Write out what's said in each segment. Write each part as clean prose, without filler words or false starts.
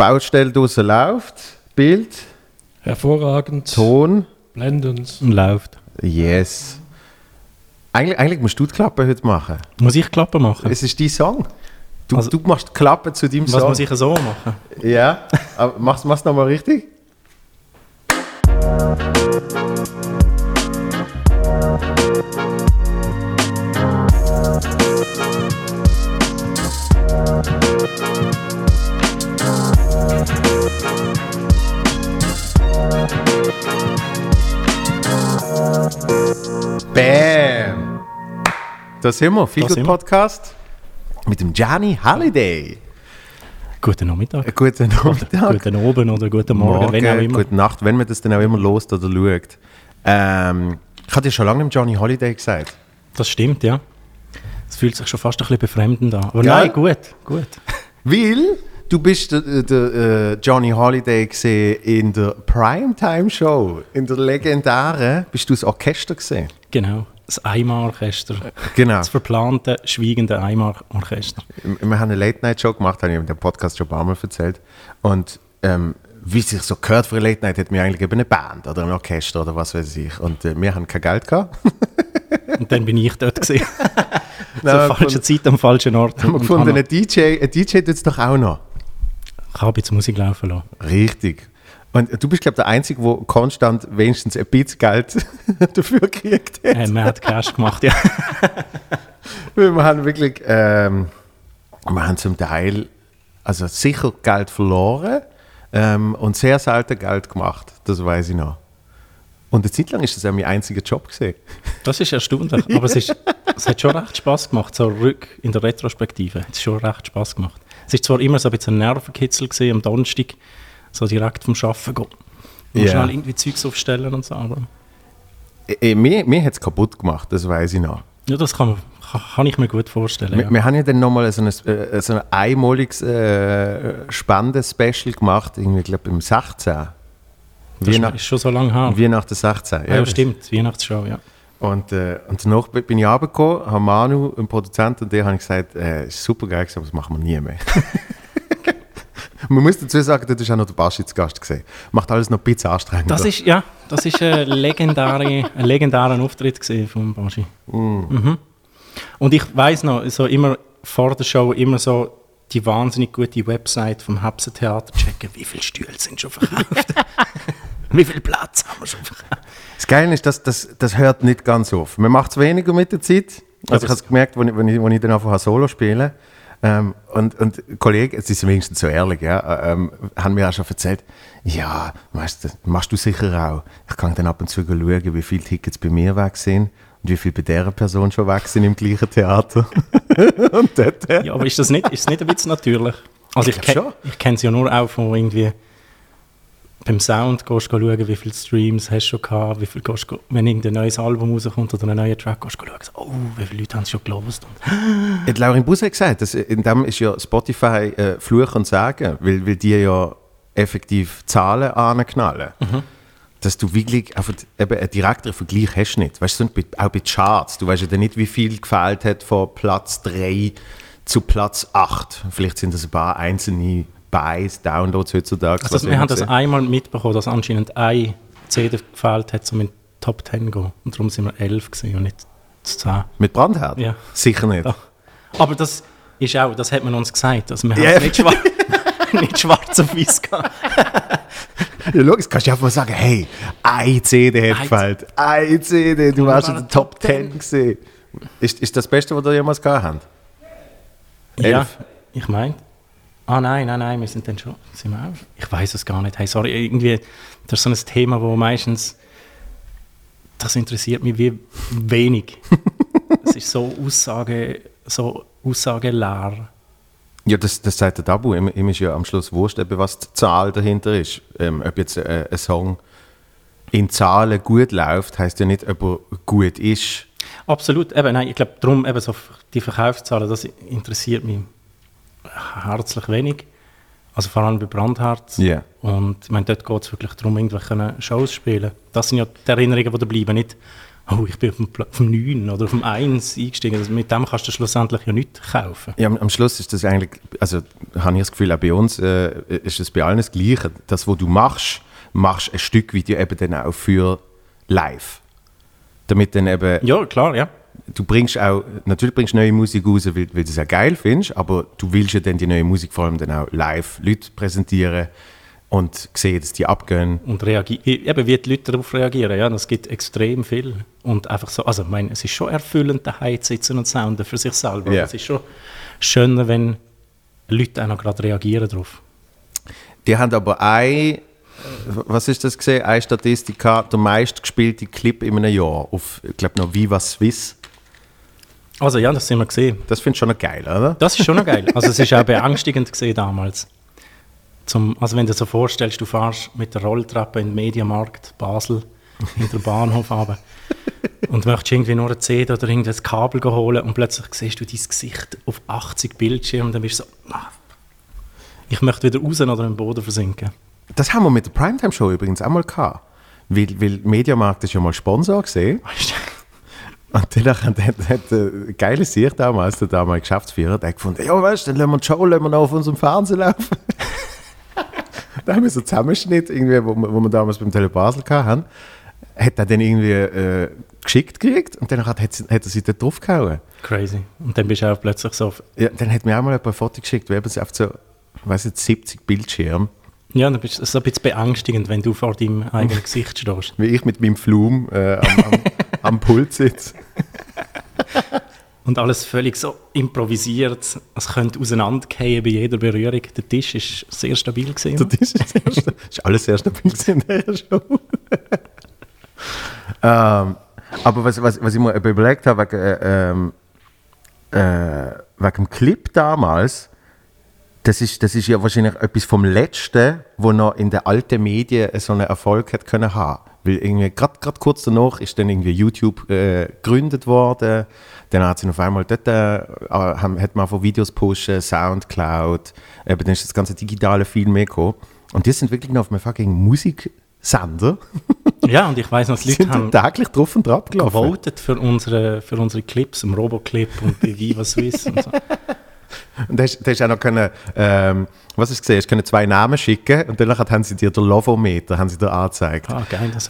Baustelle draussen läuft, Bild. Hervorragend. Ton. Blendend. Und läuft. Yes. Eigentlich musst du die Klappe heute machen. Muss ich die Klappe machen? Es ist dein Song. Du machst die Klappe zu deinem Song. Was muss ich so machen? Ja, aber mach's nochmal richtig. Bam! Da sind wir, Feel Good Podcast mit dem Gianni Halliday. Guten Nachmittag. Guten Nachmittag. Oder guten Abend oder guten Morgen, wenn auch immer. Gute Nacht, wenn man das dann auch immer lost oder schaut. Ich hatte ja schon lange dem Gianni Halliday gesagt. Das stimmt, ja. Es fühlt sich schon fast ein bisschen befremdend an. Aber ja. Nein, gut. Weil du bist der Gianni Halliday gesehen in der Primetime-Show, in der legendären, bist du das Orchester gesehen. Genau, das Eimar-Orchester. Genau. Das verplante, schweigende Eimar-Orchester. Wir haben eine Late-Night-Show gemacht, habe ich in dem Podcast schon ein paar Mal erzählt. Und wie es sich so gehört für eine Late-Night, hat mir eigentlich eben eine Band oder ein Orchester oder was weiß ich. Und wir haben kein Geld gehabt. Und dann bin ich dort gesehen. Zur falschen Zeit am falschen Ort. Haben wir gefunden, ein DJ tut es doch auch noch. Ich habe jetzt Musik laufen lassen. Richtig. Und du bist, glaube ich, der Einzige, der konstant wenigstens ein bisschen Geld dafür gekriegt hat. Man hat Cash gemacht, ja. Wir haben wirklich, wir haben zum Teil also sicher Geld verloren und sehr selten Geld gemacht, das weiß ich noch. Und eine Zeit lang war das ja mein einziger Job gewesen. Das ist erstaunlich, aber es hat schon recht Spass gemacht, so rück in der Retrospektive. Es hat schon recht Spass gemacht. Es war zwar immer so ein bisschen ein Nervenkitzel gewesen, am Donnerstag, so direkt vom Arbeiten gehen. Und schnell irgendwie Zeugs aufstellen und so. Aber mir hat es kaputt gemacht, das weiß ich noch. Ja, das kann ich mir gut vorstellen. Wir haben ja dann nochmal so ein einmaliges Spenden-Special gemacht, irgendwie, glaube ich, im 16. Das ist schon so lange her. Weihnachten 16. Ja, stimmt, Weihnachtsshow, ja. Und danach bin ich runtergekommen, habe Manu, einen Produzenten, und der habe ich gesagt, ist super geil, aber das machen wir nie mehr. Man muss dazu sagen, dort ist auch noch der Baschi zu Gast gesehen. Macht alles noch ein bisschen anstrengend. Das ist ein legendärer Auftritt von Baschi. Mm. Mhm. Und ich weiss noch, so immer vor der Show immer so die wahnsinnig gute Website vom Hapsentheater checken, wie viele Stühle sind schon verkauft. Wie viel Platz haben wir schon? Das Geile ist, das hört nicht ganz auf. Man macht es weniger mit der Zeit. Also ich habe es gemerkt, als ich dann einfach Solo spiele. Und Kollegen, es ist wenigstens so ehrlich, ja, haben mir auch schon erzählt, ja, machst du sicher auch. Ich kann dann ab und zu schauen, wie viele Tickets bei mir weg sind. Und wie viele bei dieser Person schon weg sind im gleichen Theater. Und dort, ja, aber ist das nicht ein bisschen natürlich? Also ich kenne es ja nur auch von irgendwie... Beim Sound gehst du schauen, wie viele Streams hast du schon gehabt, wie viel wenn irgendein neues Album rauskommt oder ein neuer Track, gehst du schauen, oh, wie viele Leute haben es schon gelost. Laurin Bus hat gesagt, dass in dem ist ja Spotify Fluch und Sagen, weil die ja effektiv Zahlen anknallen. Mhm. Dass du wirklich einfach eben einen direkten Vergleich hast nicht. Weißt du, auch bei Charts, du weißt ja nicht, wie viel gefällt hat von Platz 3 zu Platz 8. Vielleicht sind das ein paar einzelne Buys, Downloads heutzutage. Also wir haben das einmal mitbekommen, dass anscheinend eine CD gefällt hat, um in die Top 10 zu gehen. Und darum sind wir 11 gewesen und nicht 10. Mit Brandherd? Ja. Sicher nicht. Doch. Aber das ist auch, das hat man uns gesagt. Also wir haben es nicht schwarz auf weiß gehabt. Ja, logisch, kannst du einfach mal sagen, hey, eine CD hat gefällt. Eine CD, du warst in der Top 10 gewesen. Ist das Beste, was wir jemals gehabt haben? 11? Ja, ich meine. Ah nein, wir sind dann schon. Sind wir auch? Ich weiß es gar nicht. Hey, sorry, irgendwie, das ist so ein Thema, wo meistens, das interessiert mich wie wenig. Es ist so aussagenleer. Ja, das sagt der Tabu. Ihm ist ja am Schluss wurscht, was die Zahl dahinter ist. Ob jetzt ein Song in Zahlen gut läuft, heisst ja nicht, ob er gut ist. Absolut. Eben, nein, ich glaube, darum eben so die Verkaufszahlen, das interessiert mich herzlich wenig, also vor allem bei Brandherz. Yeah. Und ich meine, dort geht es wirklich darum, irgendwelche Shows zu spielen. Das sind ja die Erinnerungen, die da bleiben, nicht oh, ich bin auf dem 9 oder auf dem 1 eingestiegen. Also mit dem kannst du schlussendlich ja nichts kaufen. Ja, am Schluss ist das eigentlich, also habe ich das Gefühl, auch bei uns ist es bei allen das Gleiche. Das, was du machst, machst ein Stück Video eben dann auch für live. Damit dann eben... Ja, klar, ja. Du bringst auch, natürlich bringst du neue Musik raus, weil du es auch geil findest, aber du willst ja dann die neue Musik vor allem dann auch live Leute präsentieren und sehen, dass die abgehen. Und eben wie die Leute darauf reagieren, ja, das gibt extrem viel. Und einfach so, also ich meine, es ist schon erfüllend, daheim zu sitzen und sounden für sich selber. Yeah. Es ist schon schöner, wenn Leute auch noch gerade reagieren drauf. Die haben aber eine, was ist das gesehen? Eine Statistik hat, der meistgespielte Clip in einem Jahr auf, ich glaube noch Viva Swiss. Also ja, das haben wir gesehen. Das finde ich schon noch geil, oder? Das ist schon noch geil. Also es ist auch beängstigend gesehen damals. Also wenn du dir so vorstellst, du fährst mit der Rolltreppe in den Mediamarkt Basel hinter dem Bahnhof runter und möchtest irgendwie nur eine CD oder irgendein Kabel holen und plötzlich siehst du dein Gesicht auf 80 Bildschirmen und dann bist du so, ich möchte wieder raus oder im Boden versinken. Das haben wir mit der Primetime-Show übrigens auch mal gehabt, weil Mediamarkt ist ja mal Sponsor gesehen. Und danach hat geile Sicht damals, der damalige Geschäftsführer, der gefunden, ja weißt du, dann lassen wir die Show noch auf unserem Fernsehen laufen. Da haben wir so einen Zusammenschnitt, irgendwie, wo wir damals beim Tele Basel hatten, hat er dann irgendwie geschickt gekriegt und dann hat er sich da draufgehauen. Crazy. Und dann bist du auch plötzlich so... Ja, dann hat mir auch mal jemand ein Foto geschickt, wir haben so, ich weiss nicht, 70 Bildschirme. Ja, dann bist du so ein bisschen beängstigend, wenn du vor deinem eigenen Gesicht stehst. Wie ich mit meinem Flum am Pult sitze. Und alles völlig so improvisiert, es könnte auseinanderfallen bei jeder Berührung. Der Tisch war sehr stabil. Der Tisch ist alles sehr stabil in der Show. Aber was ich mir überlegt habe, wegen dem Clip damals, das ist ja wahrscheinlich etwas vom Letzten, wo noch in den alten Medien so einen Erfolg hat können haben. Weil irgendwie gerade kurz danach ist dann irgendwie YouTube gegründet worden. Dann hat sie auf einmal dort, hat man von Videos pushen, Soundcloud. Dann ist das ganze Digitale viel mehr gekommen. Und die sind wirklich noch auf einem fucking Musiksender. Ja, und ich weiss noch, die Leute haben täglich drauf und drauf gelaufen. Gewotet für unsere Clips, im Roboclip und die Viva Swiss und so. Und da hast du auch noch können, was hast du gesehen? Hast du können 2 Namen schicken und danach haben sie dir den Lovometer angezeigt. Ah, geil. Das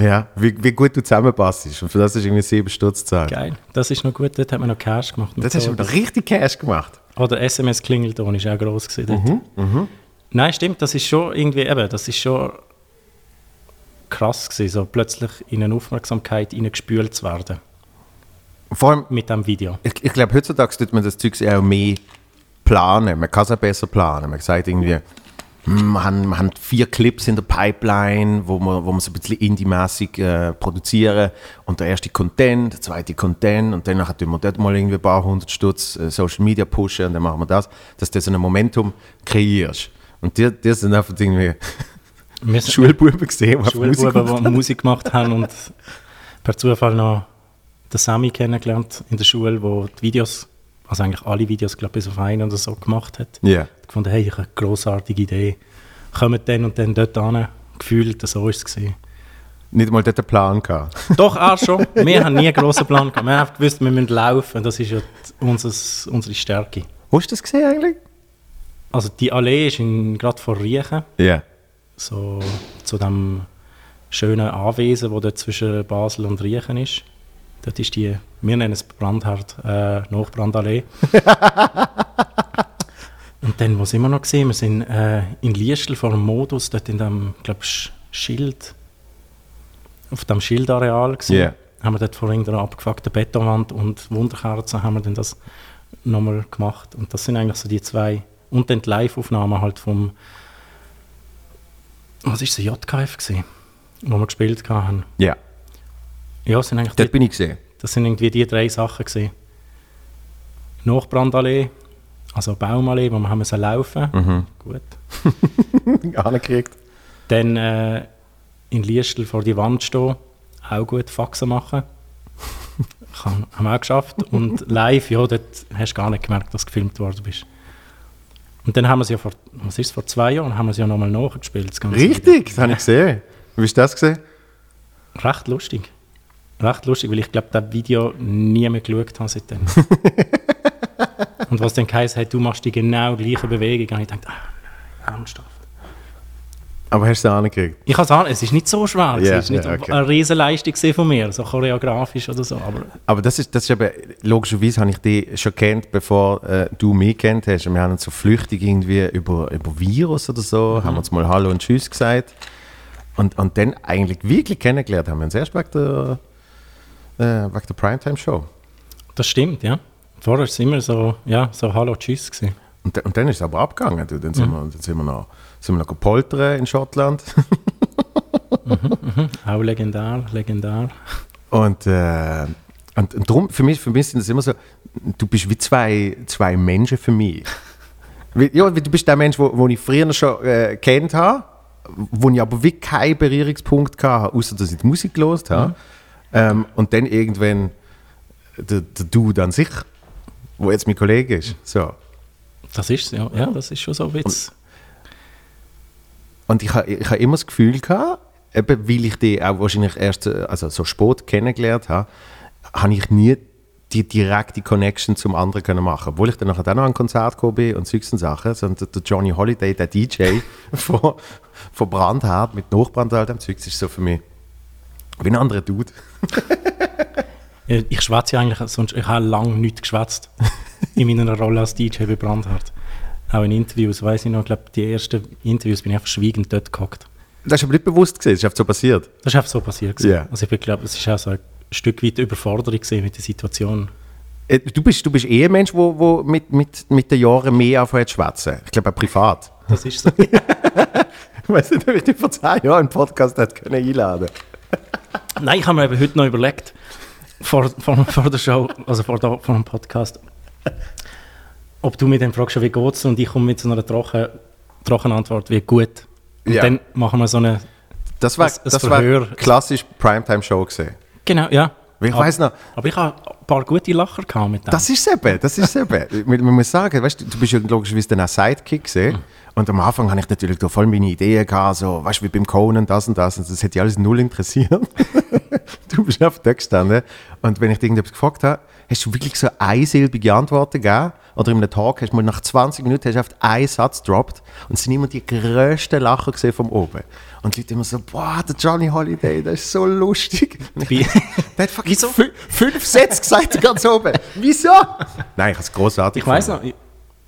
ja, wie gut du zusammenpassst. Und für das ist irgendwie 7 Stutz zahlt. Geil, das ist noch gut. Dort hat man noch Cash gemacht. Dort hast du noch richtig Cash gemacht. Oder SMS-Klingelton war auch gross gewesen. Mhm. Nein, stimmt, das ist schon irgendwie eben, das ist schon krass gewesen, so plötzlich in eine Aufmerksamkeit hineingespült zu werden. Vor allem mit dem Video. Ich glaube, heutzutage tut man das Zeug eher mehr planen. Man kann es auch besser planen. Man sagt irgendwie, wir haben 4 Clips in der Pipeline, wo wir so ein bisschen indie-mässig produzieren. Und der erste Content, der zweite Content. Und danach tun wir dort mal irgendwie ein paar 100 Stutz Social Media pushen. Und dann machen wir das, dass du so ein Momentum kreierst. Und die sind einfach irgendwie Schulbuben gesehen, die Musik gemacht haben und per Zufall noch den Sammy kennengelernt in der Schule, wo die Videos, also eigentlich alle Videos, glaube ich, bis auf einen oder so gemacht hat. Yeah. Ich fand, hey, ich habe eine grossartige Idee. Kommen dann und dann dort hin. Gefühlt, so war es. Nicht mal dort einen Plan gehabt. Doch, auch schon. Wir haben nie einen grossen Plan gehabt. Wir haben gewusst, wir müssen laufen. Das ist ja unsere Stärke. Wo hast du das gesehen eigentlich? Also die Allee ist gerade vor Riechen. Ja. Yeah. So zu dem schönen Anwesen, das dort zwischen Basel und Riechen ist. Das ist die, wir nennen es Brandhard, Nachbrandallee. Und dann, wo sind wir noch gesehen? Wir sind in Liestel vor dem Modus, dort in dem, glaube ich, Schild, auf dem Schildareal gesehen. Yeah. Haben wir dort vor irgendeiner abgefuckten Betonwand und Wunderkerzen haben wir dann das nochmal gemacht. Und das sind eigentlich so die 2. Und dann die Live-Aufnahmen halt vom, was ist das, JKF gewesen, wo wir gespielt haben. Ja. Yeah. Ja, sind eigentlich dort bin ich gesehen. Das sind irgendwie die 3 Sachen gesehen. Nachbrandallee, also Baumallee, wo wir haben müssen laufen. Mhm. Gut. Angekriegt. Dann in Liestel vor die Wand stehen, auch gut Faxen machen. Haben wir auch geschafft. Und live, ja, dort hast du gar nicht gemerkt, dass du gefilmt worden bist. Und dann haben wir es ja vor 2 Jahren, haben wir es ja nochmal nachgespielt. Das Ganze. Richtig, das habe ich gesehen. Wie hast du das gesehen? Recht lustig. recht lustig, weil ich glaube, das Video nie mehr geschaut habe seitdem. Und was dann geheißen hat, du machst die genau gleiche Bewegung. Und ich dachte, ernsthaft. Aber hast du es angekriegt? Ich habe es angekriegt. Es ist nicht so schwer. Yeah, es war nicht eine Riesenleistung von mir, so choreografisch oder so. Aber das ist eben, logischerweise habe ich dich schon kennt, bevor du mich kennt hast. Wir haben uns so flüchtig irgendwie über Virus oder so, haben uns mal Hallo und Tschüss gesagt. Und dann eigentlich wirklich kennengelernt haben wir uns erst wegen der Primetime-Show. Das stimmt, ja. Vorher war es immer so Hallo Tschüss gewesen. Und dann ist es aber abgegangen. Du. Dann sind wir noch gepoltert in Schottland. Auch legendär. Und darum, für mich sind das immer so, du bist wie zwei Menschen für mich. Ja, du bist der Mensch, den ich früher schon kennt habe, wo ich aber wie keinen Berührungspunkt hatte, außer dass ich die Musik gehört habe. Mhm. Und dann irgendwann der Dude an sich, der jetzt mein Kollege ist. So. Das ist es, ja, das ist schon so ein Witz. Und ich habe immer das Gefühl gehabt, eben weil ich die auch wahrscheinlich erst so spät kennengelernt habe, habe ich nie die direkte Connection zum anderen können machen. Obwohl ich dann nachher auch noch an ein Konzert gekommen bin und solche Sachen. So, der Johnny Holiday, der DJ von Brandhardt mit Nachbrandhardt, dem Zeugs ist so für mich wie ein anderer Dude. Ich schwätze eigentlich, sonst ich habe lange nichts geschwätzt in meiner Rolle als DJ bei Brandhardt. Auch in Interviews, weiss ich noch, glaube die ersten Interviews bin ich einfach schweigend dort gehockt. Das ist aber nicht bewusst gewesen, das ist einfach so passiert? Das ist einfach so passiert gewesen. Yeah. Also ich glaube, es war auch so ein Stück weit Überforderung mit der Situation. Du bist eh ein Mensch, der mit den Jahren mehr anfängt zu schwätzen. Ich glaube auch privat. Das ist so. Ich weiss nicht, ob ich dich vor 10 Jahren einen Podcast einladen konnte. Nein, ich habe mir eben heute noch überlegt, vor der Show, also vor dem Podcast, ob du mir dann fragst, wie geht's, und ich komme mit so einer trockenen Antwort, wie gut. Und dann machen wir so eine Das war klassisch Primetime-Show gesehen. Genau, ja. Aber ich habe ein paar gute Lacher gehabt mit dem. Das ist eben. Man muss sagen, weißt, du bist ja logischerweise dann auch Sidekick gesehen. Und am Anfang hatte ich natürlich da voll meine Ideen gehabt, so, weißt du, wie beim Conan, das und das. Und das hätte ja alles null interessiert. Du bist einfach da gestanden. Und wenn ich dich irgendetwas gefragt habe, hast du wirklich so einsilbige Antworten gegeben? Oder in einem Talk hast du mal nach 20 Minuten hast du oft einen Satz gedroppt und es sind immer die grössten Lacher gesehen von oben. Und die Leute immer so, boah, der Johnny Holiday, der ist so lustig. Der hat fucking 5 Sätze gesagt, ganz oben. Wieso? Nein, ich habe es grossartig gefunden. Ich weiss noch, ich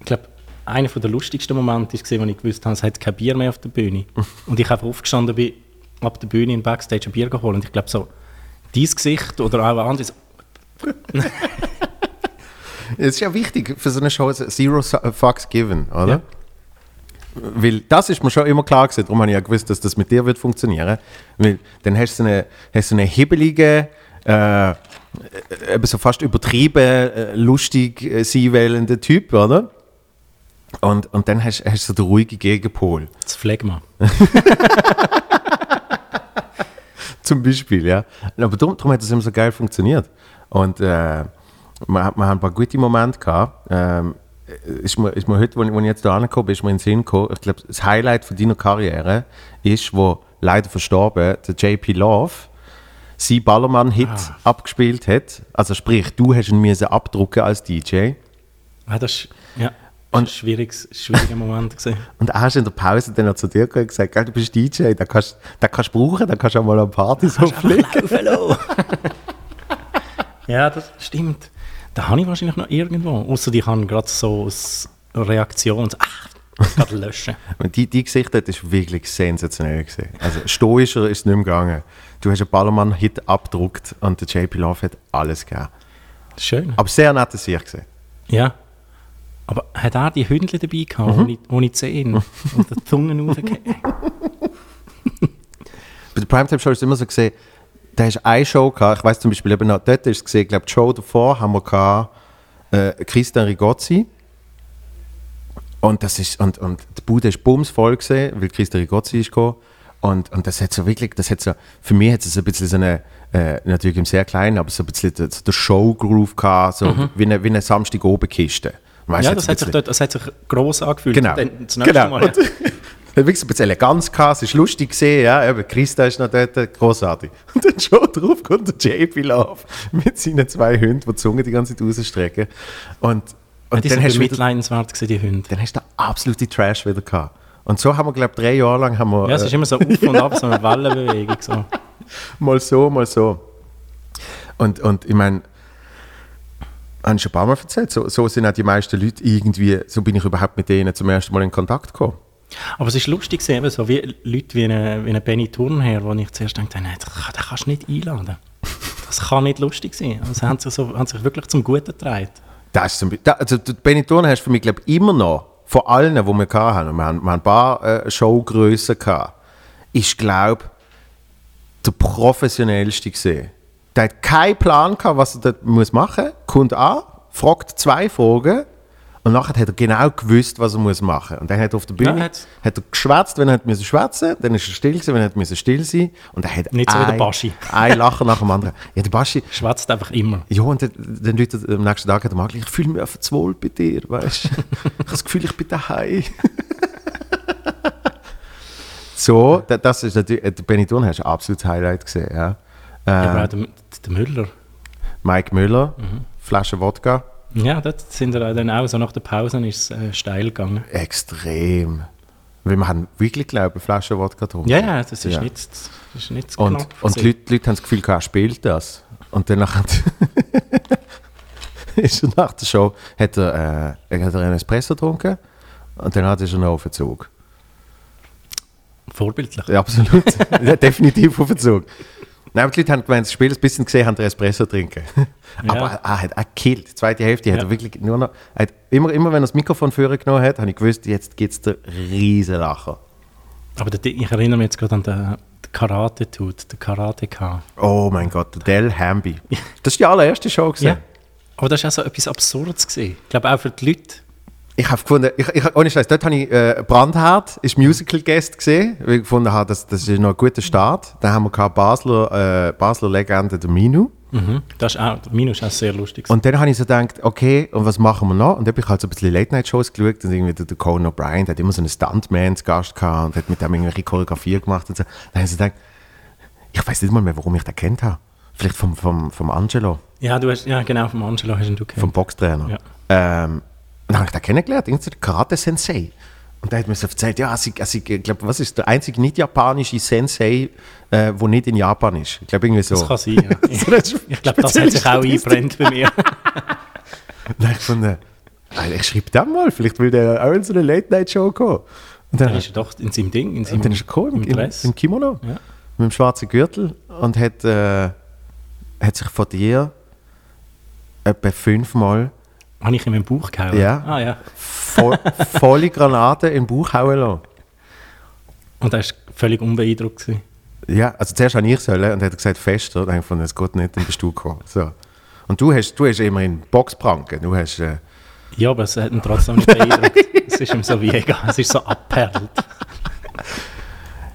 glaube, einer der lustigsten Momente war, als ich gewusst habe, es hat kein Bier mehr auf der Bühne. Und ich einfach aufgestanden bin, ab der Bühne in Backstage ein Bier geholt. Und ich glaube so, dein Gesicht oder auch ein anderes. Es ist ja wichtig für so eine Show, zero fucks given, oder? Ja. Weil das ist mir schon immer klar gewesen, darum habe ich ja gewusst, dass das mit dir wird funktionieren. Weil dann hast du so eine hibbelige, eben so fast übertrieben, lustig sein wählende Typ, oder? Und dann hast du so den ruhigen Gegenpol. Das Phlegma. Zum Beispiel, ja. Aber darum hat das immer so geil funktioniert. Und wir haben ein paar gute Momente gehabt. Ist mir heute, als ich jetzt hier angekommen bin, ist mir in den Sinn gekommen. Ich glaube, das Highlight von deiner Karriere ist, wo leider verstorben, der JP Love seinen Ballermann-Hit abgespielt hat. Also sprich, du hast ihn müssen abdrucken als DJ. Ah, das ist, ja. Und das war ein schwieriger Moment. Und er ist in der Pause dann noch zu dir gekommen und gesagt, du bist DJ, da kannst du brauchen, da kannst du auch mal eine Party so fliegen. Ja, das stimmt. Da habe ich wahrscheinlich noch irgendwo. Außer die haben gerade so eine Reaktion, gerade löschen. die Gesichter, das war wirklich sensationell gewesen. Also stoischer ist es nicht mehr gegangen. Du hast einen Ballermann-Hit abgedruckt und der JP Love hat alles gegeben. Schön. Aber sehr nett, dass ich gesehen. Ja. Aber hat er die Hündchen dabei gehabt, ohne Zähne und die Zungen rausgegeben? Bei der Primetime-Show ist es immer so gesehen, da hast du eine Show gehabt, ich weiss zum Beispiel eben noch, dort ist es gesehen, ich glaube die Show davor haben wir gehabt, Christian Rigozzi. Und das ist, und die Bude war bumsvoll gesehen, weil Christian Rigozzi ist gekommen. Und das hat so wirklich, für mich hat es ein bisschen so eine, natürlich im sehr Kleinen, aber so ein bisschen so der Show-Groove gehabt, so wie eine Samstag-Oben-Kiste. Weißt, das hat sich gross angefühlt. Genau. Dann das nächste Mal. Hat wirklich ein bisschen Eleganz gehabt, es war lustig gesehen, ja, aber Christa ist noch dort, großartig. Und dann schon drauf kommt der JP Love mit seinen zwei Hunden, die die Zunge die ganze Zeit rausstrecken. Und ja, dann hast du mitleidenswert gesehen, die Hunde. Dann hast du den absoluten Trash wieder gehabt. Und so haben wir, glaube ich, 3 Jahre lang... Haben wir, ja, es ist immer so auf und ab, so eine Wellenbewegung. So. Mal so, mal so. Und ich meine, ich habe schon ein paar Mal erzählt, so sind auch die meisten Leute irgendwie, so bin ich überhaupt mit denen zum ersten Mal in Kontakt gekommen. Aber es ist lustig, eben so wie Leute wie eine Benny Turnherr, wo ich zuerst dachte, nein, den kannst du nicht einladen. Das kann nicht lustig sein. Das haben sich wirklich zum Guten getragen. Also Benny Turnherr ist für mich, glaube ich, immer noch, von allen, die wir hatten, und wir haben ein paar Showgrössen gehabt, ist, glaube ich, der professionellste gewesen. Der hat keinen Plan gehabt, was er dort machen muss, kommt an, fragt 2 Fragen und nachher hat er genau gewusst, was er machen muss. Und dann hat er auf der Bühne hat er geschwätzt, wenn er schwätzen musste, dann ist er still gewesen, wenn er still sein musste. Und er hat nicht so wie der Baschi. Ein Lachen nach dem anderen. Ja, der Baschi schwätzt einfach immer. Ja, und dann Leute am nächsten Tag hat er gesagt, ich fühle mich einfach zu wohl bei dir, weißt du. Ich habe das Gefühl, ich bin daheim. So, das ist natürlich, der Benny Thurn hast du ein absolutes Highlight gesehen, ja. Aber auch der Müller. Mike Müller, Flasche Wodka. Ja, dort sind wir dann auch so nach der Pause ist es steil gegangen. Extrem. Weil wir haben wirklich, glaube ich, eine Flasche Wodka getrunken. Ja, das ist nicht zu knapp. Und die Leute haben das Gefühl, er spielt das. Und dann nach der Show hat er einen Espresso getrunken und dann hat er schon auf den Zug. Vorbildlich. Ja, absolut. Definitiv auf den Zug. Nein, aber die Leute haben gemeint, das Spiel ein bisschen gesehen, haben den Espresso trinken. Ja. Aber er hat auch gekillt. Die zweite Hälfte hat er wirklich nur noch... Immer wenn er das Mikrofon vorher genommen hat, habe ich gewusst, jetzt gibt es den riesen Lacher. Aber ich erinnere mich jetzt gerade an den Karate-Dude, den Karateka. Oh mein Gott, der Del Hamby. Das war die allererste Show. Ja. Aber das war auch so etwas Absurdes gewesen. Ich glaube auch für die Leute. Ich habe gefunden, ohne Scheiß, dort habe ich Brandhardt, ist Musical-Guest gesehen, weil ich gefunden habe, das ist noch ein guter Start. Dann haben wir Basler Legende, den Minu. Der Minu ist auch sehr lustig. Und dann habe ich so gedacht, okay, und was machen wir noch? Und dann habe ich halt so ein bisschen Late-Night-Shows geschaut und irgendwie der Conan O'Brien, der hat immer so einen Stuntman zu Gast gehabt und hat mit dem irgendwelche Choreografie gemacht und so. Dann habe ich so gedacht, ich weiß nicht mal mehr, warum ich den kennt habe. Vielleicht vom Angelo. Ja, vom Angelo hast ihn du kennt. Vom Boxtrainer. Ja. Dann habe ich den kennengelernt, irgendein Karate-Sensei. Und der hat mir so erzählt, ja, ich glaube, was ist der einzige nicht-japanische Sensei, der nicht in Japan ist. Ich glaube, irgendwie so. Das kann sein, ja. Ich glaube, das hat sich auch eingebrannt bei mir. Dann ich fand, ich schreibe dem mal, vielleicht will der auch in so eine Late-Night-Show kommen. Und dann ist er doch in seinem Ding, im Kimono, ja. Mit dem schwarzen Gürtel. Und hat sich von dir etwa 5 Mal habe ich ihm im Bauch gehauen? Ja. Ah, ja. Volle Granate im Bauch hauen lassen. Und er war völlig unbeeindruckt. Ja, also zuerst habe ich sollen und er hat gesagt, fester. Und dann habe ich gedacht, das geht nicht, dann bist du gekommen. So. Und du hast immerhin Boxpranken. Du hast... Ja, aber es hat ihn trotzdem nicht beeindruckt. Es ist ihm so wie egal, es ist so abperlt.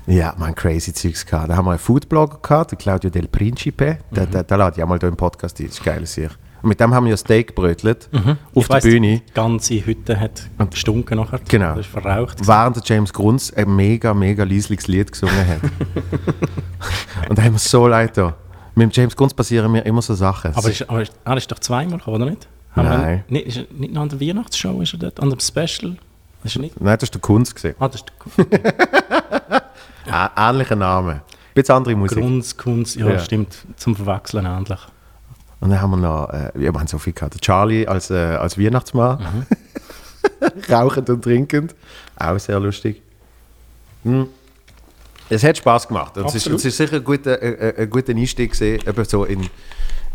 Ja, wir haben crazy Zeugs gehabt. Da haben wir einen Foodblogger gehabt, den Claudio Del Principe. Den lade ich auch mal hier im Podcast ein, das ist geil, sicher. Und mit dem haben wir ja Steak gebrötelt auf der Bühne. Die ganze Hütte hat gestunken nachher. Genau. Das ist verraucht. Während der James Grunz ein mega, mega leisliches Lied gesungen hat. Und da haben wir so leid da. Mit dem James Grunz passieren mir immer so Sachen. Aber er ist doch zweimal gekommen, oder nicht? Nein. Ist nicht noch an der Weihnachtsshow, ist er dort? An dem Special? Ist er nicht? Nein, das war der Kunz. Ah, das ist der Kunz. Ähnlicher Name. Ein bisschen andere Musik. Grunz, Kunz, ja, stimmt. Zum Verwechseln ähnlich. Und dann haben wir noch, wir haben so viel gehabt, Charlie als Weihnachtsmann, rauchend und trinkend, auch sehr lustig. Es hat Spass gemacht. Und es ist sicher ein guter Einstieg gewesen, eben so in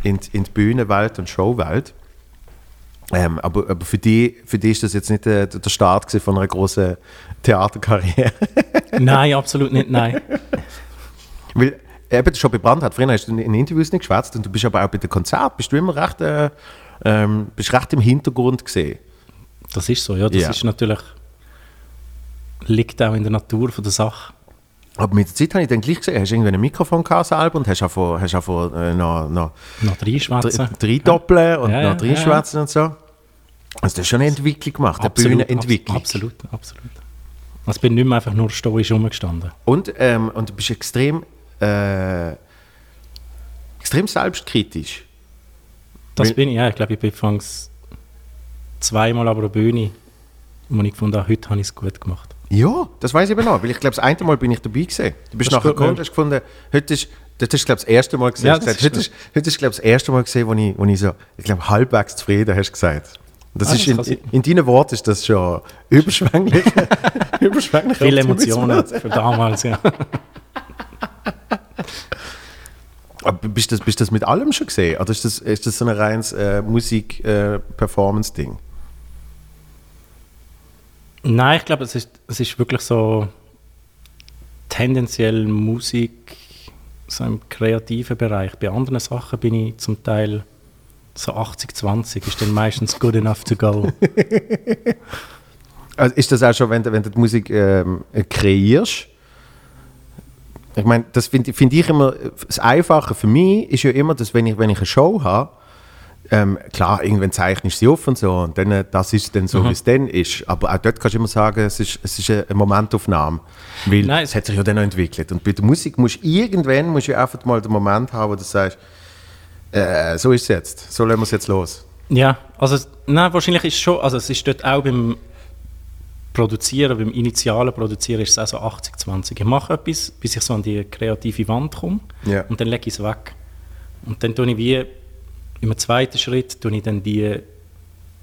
die Bühnenwelt und Showwelt. Aber für die ist das jetzt nicht der Start von einer grossen Theaterkarriere. Nein, absolut nicht, nein. Weil, eben schon Brand hat. Vorhin hast du in Interviews nicht geschwätzt und du bist aber auch bei den Konzerten, bist du immer recht, bist recht im Hintergrund gesehen. Das ist so, ja. Das ist natürlich, liegt auch in der Natur von der Sache. Aber mit der Zeit habe ich dann gleich gesehen, hast du irgendwie ein Mikrofon gehabt selber und hast auch noch reinschwätzen. Reindoppeln und noch reinschwätzen und so. Also das ist schon eine Entwicklung gemacht, eine Bühnenentwicklung. Absolut, absolut. Also ich bin nicht mehr einfach nur stoisch rumgestanden. Und du bist extrem selbstkritisch. Das bin ich, ja. Ich glaube, ich bin anfangs zweimal an der Bühne, wo ich gefunden habe, heute habe ich es gut gemacht. Ja, das weiß ich eben noch, weil ich glaube, das eine Mal bin ich dabei gewesen. Du bist nachher gekommen und hast gefunden, das ist glaube ich das erste Mal gesehen. Ja, heute ist glaube ich das erste Mal gesehen, wo ich so, ich glaube, halbwegs zufrieden hast gesagt. Das ist in deinen Worten ist das schon überschwänglich. Viele Emotionen für damals, ja. Aber bist das mit allem schon gesehen? Oder ist das so ein reines Musik-Performance-Ding? Nein, ich glaube, es ist wirklich so tendenziell Musik, so im kreativen Bereich. Bei anderen Sachen bin ich zum Teil so 80-20, ist dann meistens good enough to go. Also ist das auch schon, wenn du die Musik kreierst? Ich meine, das finde ich immer, das Einfache für mich ist ja immer, dass wenn ich eine Show habe, klar, irgendwann zeichne ich sie auf und so, und dann, das ist dann so, wie es dann ist. Aber auch dort kannst du immer sagen, es ist eine Momentaufnahme, weil Nein, es hat sich ja dann noch entwickelt. Und bei der Musik musst du einfach mal den Moment haben, wo du sagst, so ist es jetzt, so lassen wir es jetzt los. Ja, also nein, wahrscheinlich ist es schon, also es ist dort auch beim Produzieren, beim initialen Produzieren ist es auch so 80-20. Ich mache etwas, bis ich so an die kreative Wand komme, yeah, und dann lege ich es weg. Und dann tue ich wie im zweiten Schritt dann die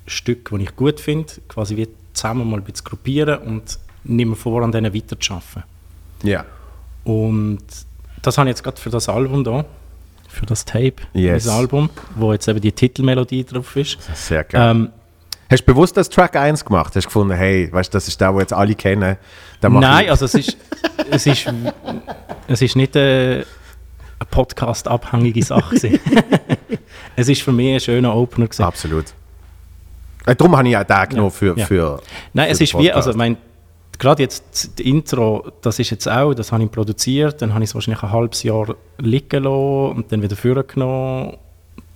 Stücke, die ich gut finde, quasi wie zusammen mal ein bisschen gruppieren und nehme vor, an denen weiterzuarbeiten. Ja. Yeah. Und das habe ich jetzt gerade für das Album da, für das Tape, yes, das Album, wo jetzt eben die Titelmelodie drauf ist. Sehr geil. Hast du bewusst das Track 1 gemacht? Hast du gefunden, hey, weißt, das ist der, den jetzt alle kennen? Nein, also es ist nicht eine Podcast-abhängige Sache. Es ist für mich ein schöner Opener gewesen. Absolut. Darum habe ich auch den genommen für Nein, für es ist Podcast. Wie, also ich meine, gerade jetzt das Intro, das ist jetzt auch, das habe ich produziert, dann habe ich es wahrscheinlich ein halbes Jahr liegen lassen und dann wieder vorgenommen.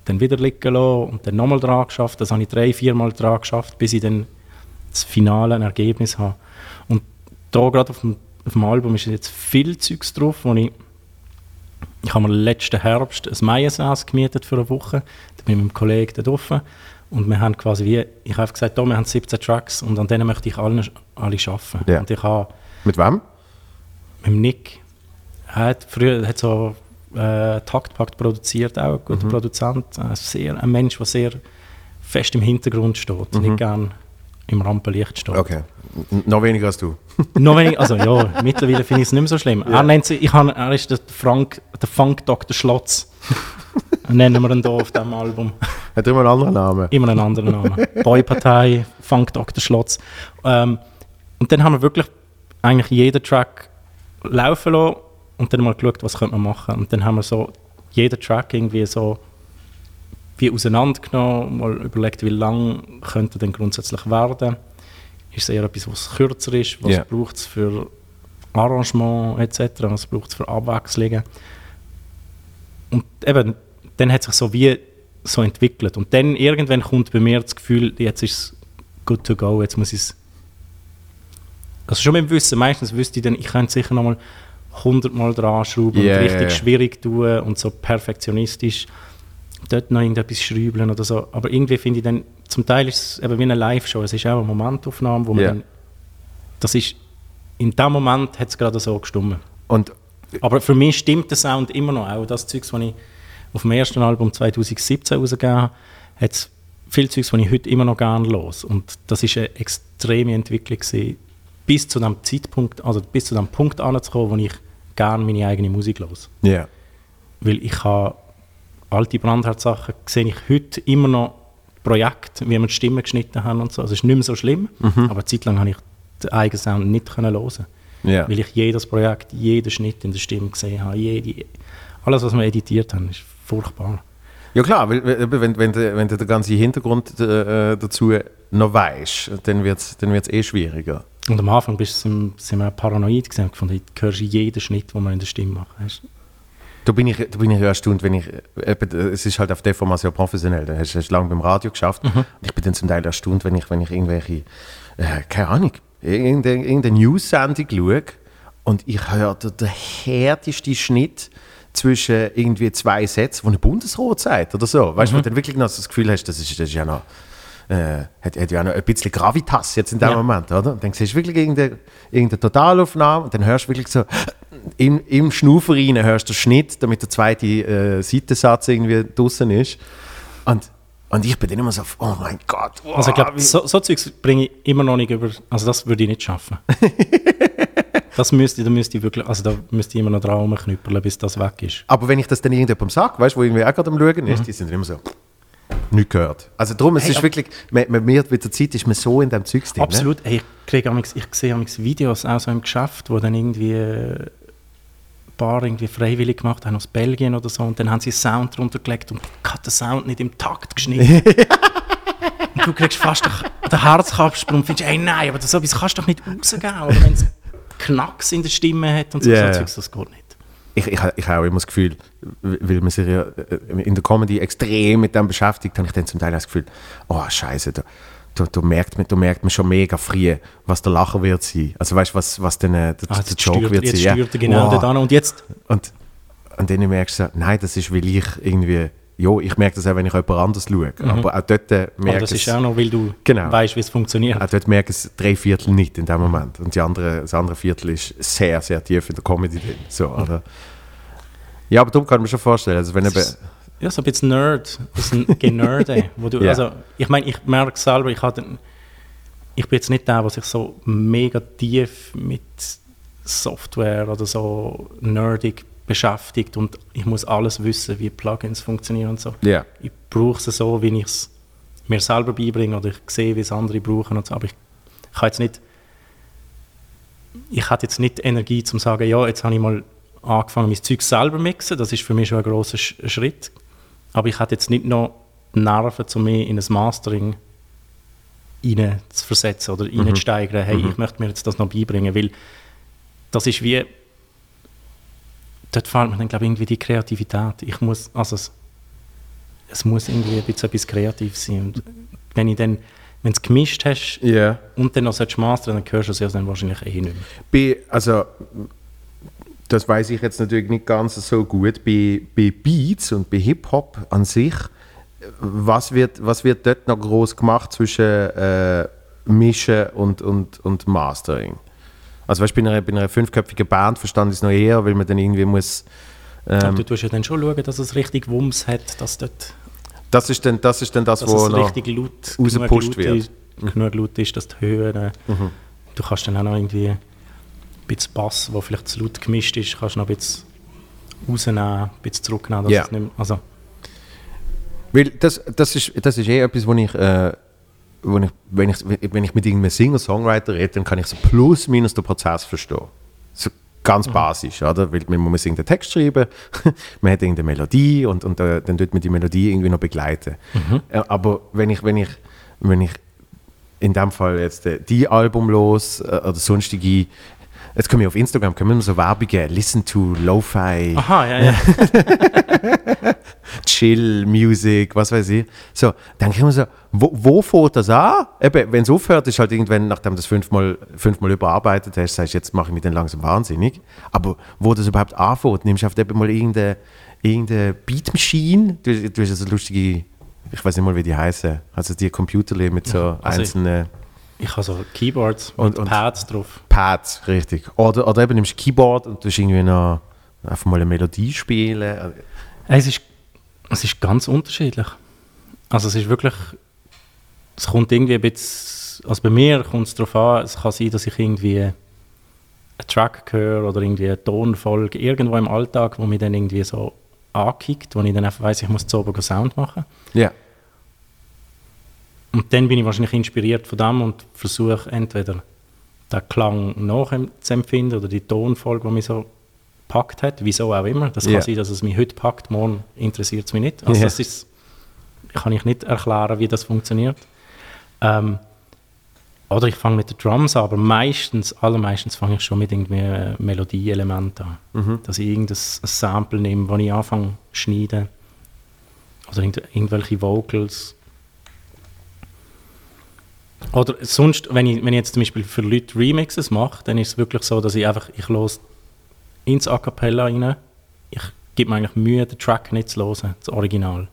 Dann wieder liegen lassen und dann nochmal dran geschafft. Das habe ich 3-4 Mal dran geschafft, bis ich dann das finale Ergebnis habe. Und da gerade auf dem Album ist jetzt viel Zeugs drauf, wo ich habe mir letzten Herbst ein Maiensaas gemietet für eine Woche. Da bin ich mit einem Kollegen dort offen. Und wir haben quasi wie, ich habe gesagt, wir haben 17 Tracks und an denen möchte ich alle arbeiten. Yeah. Und ich habe mit wem? Mit dem Nick. Er hat so Taktpakt produziert, auch ein guter Produzent, ein Mensch, der sehr fest im Hintergrund steht, nicht gern im Rampenlicht steht. Okay, noch weniger als du. Noch weniger, also ja, mittlerweile finde ich es nicht mehr so schlimm. Ja. Er ist der Funk-Dr. Schlotz, nennen wir ihn hier auf diesem Album. Hat immer einen anderen Namen. Immer einen anderen Namen. Boy-Partei, Funk-Dr. Schlotz. Und dann haben wir wirklich eigentlich jeden Track laufen lassen. Und dann mal geschaut, was könnte man machen. Und dann haben wir so jeden Track irgendwie so wie auseinandergenommen, mal überlegt, wie lang könnte denn grundsätzlich werden. Ist es eher etwas, was kürzer ist, was braucht es für Arrangement etc., was braucht es für Abwechslungen. Und eben, dann hat sich so wie so entwickelt. Und dann irgendwann kommt bei mir das Gefühl, jetzt ist es good to go, jetzt muss ich es... Also schon mit dem Wissen, meistens wüsste ich dann, ich könnte sicher nochmal 100 Mal dran schrauben, und richtig schwierig tun und so perfektionistisch dort noch irgendetwas schreiben oder so. Aber irgendwie finde ich dann, zum Teil ist es eben wie eine Live-Show, es ist auch eine Momentaufnahme, wo man dann, das ist, in dem Moment hat es gerade so gestimmt. Aber für mich stimmt der Sound immer noch auch. Das Zeugs, was ich auf dem ersten Album 2017 rausgegeben habe, hat es viel Zeugs, was ich heute immer noch gerne los. Und das war eine extreme Entwicklung gewesen, bis zu dem Zeitpunkt, also bis zu dem Punkt anzukommen, wo ich gerne meine eigene Musik höre. Yeah. Weil ich habe alte Brandherd-Sachen, sehe ich heute immer noch Projekte, wie wir die Stimmen geschnitten haben und so. Also es ist nicht mehr so schlimm, aber eine Zeit lang konnte ich den eigenen Sound nicht hören. Yeah. Weil ich jedes Projekt, jeden Schnitt in der Stimme gesehen habe. Alles, was wir editiert haben, ist furchtbar. Ja klar, wenn du den ganzen Hintergrund dazu noch weißt, dann wird es schwieriger. Und am Anfang sind wir paranoid gewesen, gefunden, du hörst jeden Schnitt, den wir in der Stimme machen. Weißt? Da bin ich ja erstaunt, wenn ich, es ist halt auf der Form sehr professionell, da hast du lange beim Radio geschafft, und ich bin dann zum Teil erstaunt, wenn ich irgendwelche, keine Ahnung, irgendeine News-Sendung schaue und ich höre den härtesten Schnitt zwischen irgendwie zwei Sätzen, die ein Bundesrat sagt oder so. Weißt du, wo du dann wirklich noch das Gefühl hast, das ist ja noch, hat ja noch ein bisschen Gravitas jetzt in dem Moment, oder? Und dann siehst du wirklich irgendeine Totalaufnahme und dann hörst du wirklich so im Schnaufer rein, hörst du den Schnitt, damit der zweite Seitensatz irgendwie draußen ist. Und ich bin dann immer so, oh mein Gott. Wow, also ich glaube, so Zeugs bringe ich immer noch nicht über, also das würde ich nicht schaffen. Da müsste ich immer noch dran rumknüppeln, bis das weg ist. Aber wenn ich das dann irgendjemandem sage, weißt du, wo irgendwie auch gerade am Schauen ist, die sind immer so, nichts gehört. Also darum, es ist wirklich, mit der Zeit ist man so in diesem Zeug drin. Absolut. Ne? Hey, ich sehe manchmal Videos auch so im Geschäft, wo dann irgendwie ein paar irgendwie freiwillig gemacht haben aus Belgien oder so und dann haben sie Sound drunter gelegt und hat den Sound nicht im Takt geschnitten. Und du kriegst fast den Herzkapsprung und findest, ey nein, aber so etwas kannst du doch nicht rausgeben. Oder wenn es Knacks in der Stimme hat und so, das geht nicht. Ich habe auch immer das Gefühl, weil man sich ja in der Comedy extrem mit dem beschäftigt, habe ich dann zum Teil das Gefühl, oh Scheiße, da merkt man schon mega früh, was der Lacher wird sein. Also weißt du, was dann der Joke wird jetzt sein. Jetzt stört er genau dort an und jetzt. Und dann merkst du, nein, das ist, weil ich irgendwie, ja, ich merke das auch, wenn ich jemand anders schaue. Mhm. Aber auch dort merke ich es. Das ist auch noch, weil du weißt, wie es funktioniert. Auch dort merke ich es 3/4 nicht in dem Moment. Und das andere Viertel ist sehr, sehr tief in der Comedy drin. So, oder? Ja, aber darum kann ich mir schon vorstellen. Also, wenn ja, so ein bisschen Nerd. Das ist Generde. Also, ich meine, ich merke selber, ich bin jetzt nicht der, der sich so mega tief mit Software oder so nerdig beschäftigt und ich muss alles wissen, wie Plugins funktionieren und so. Yeah. Ich brauche es so, wie ich es mir selber beibringe oder ich sehe, wie es andere brauchen und so. Aber ich hätte jetzt nicht die Energie, um zu sagen, ja, jetzt habe ich mal angefangen, mein Zeug selber zu mixen. Das ist für mich schon ein grosser Schritt. Aber ich hätte jetzt nicht noch Nerven, um mich in ein Mastering rein zu versetzen oder reinzusteigern. Hey, ich möchte mir jetzt das noch beibringen, weil das ist wie... Dort fehlt mir dann, glaube ich, irgendwie die Kreativität. Es muss irgendwie ein bisschen etwas kreativ sein. Und wenn du es gemischt hast und dann noch mastern, dann hörst du es ja dann wahrscheinlich nicht mehr. Also, das weiss ich jetzt natürlich nicht ganz so gut. Bei Beats und bei Hip-Hop an sich, was wird dort noch gross gemacht zwischen Mischen und Mastering? Also weißt, bei einer 5-köpfigen Band verstand ich es noch eher, weil man dann irgendwie muss... Aber du tust ja dann schon schauen, dass es richtig Wumms hat, dass dort... Das ist dann das, wo noch rausgepusht wird. Genug laut ist, dass die Höhen... Du kannst dann auch noch irgendwie ein bisschen Bass, der vielleicht zu laut gemischt ist, kannst noch ein bisschen rausnehmen, ein bisschen zurücknehmen, dass es nicht mehr, also. Weil das ist etwas, wo ich... Wenn ich mit irgendeinem Singer-Songwriter rede, dann kann ich so plus minus den Prozess verstehen. So ganz basisch, oder? Weil man muss irgendeinen Text schreiben, man hat irgendeine Melodie und dann tut man die Melodie irgendwie noch begleiten. Aber wenn ich in dem Fall jetzt die Album los oder sonstige, jetzt kommen wir auf Instagram, können wir immer so Werbung geben, listen to Lo-Fi. Aha, ja. Chill, Music, was weiß ich. So, dann denke ich mir so, wo fährt das an? Eben, wenn es aufhört, ist halt irgendwann, nachdem du das fünfmal überarbeitet hast, sagst du, jetzt mache ich mich dann langsam wahnsinnig. Aber wo das überhaupt anfängt, nimmst du eben mal irgendeine Beatmaschine, du hast so lustige, ich weiß nicht mal, wie die heißen, also die Computerle mit so einzelnen... Ich habe so Keyboards und Pads drauf. Pads, richtig. Oder eben nimmst du Keyboard und du hast irgendwie noch einfach mal eine Melodie spielen. Es ist ganz unterschiedlich. Also es ist wirklich, es kommt irgendwie ein bisschen, also bei mir kommt es darauf an, es kann sein, dass ich irgendwie einen Track höre oder irgendwie eine Tonfolge irgendwo im Alltag, wo mich dann irgendwie so ankickt, wo ich dann einfach weiss, ich muss zu oben Sound machen. Ja. Und dann bin ich wahrscheinlich inspiriert von dem und versuche entweder den Klang nachzuempfinden oder die Tonfolge, die mich so gepackt hat, wieso auch immer. Das kann sein, dass es mich heute packt, morgen interessiert es mich nicht. Also das ist, kann ich nicht erklären, wie das funktioniert. Oder ich fange mit den Drums an, aber allermeistens fange ich schon mit irgendwie Melodieelementen an. Dass ich irgendein Sample nehme, das ich anfange zu schneiden. Oder irgendwelche Vocals. Oder sonst, wenn ich jetzt zum Beispiel für Leute Remixes mache, dann ist es wirklich so, dass ich los ins A Cappella rein. Ich gebe mir eigentlich Mühe, den Track nicht zu hören, das Original.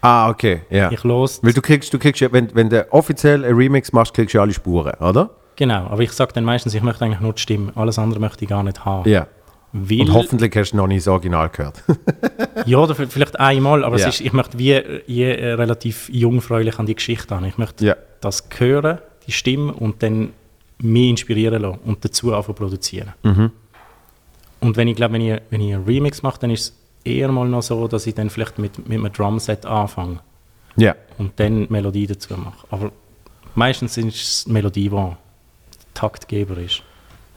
Ah, okay, ja. Ich los. Weil du kriegst wenn du offiziell einen Remix machst, kriegst du alle Spuren, oder? Genau, aber ich sage dann meistens, ich möchte eigentlich nur die Stimme, alles andere möchte ich gar nicht haben. Ja. Weil, und hoffentlich hast du noch nie das Original gehört. Ja, oder vielleicht einmal, aber es ist, ich möchte relativ jungfräulich an die Geschichte an. Ich möchte das hören, die Stimme, und dann mich inspirieren lassen und dazu anfangen zu produzieren. Mhm. Und wenn ich einen Remix mache, dann ist es eher mal noch so, dass ich dann vielleicht mit einem Drumset anfange und dann Melodie dazu mache. Aber meistens ist es Melodie, die Taktgeber ist.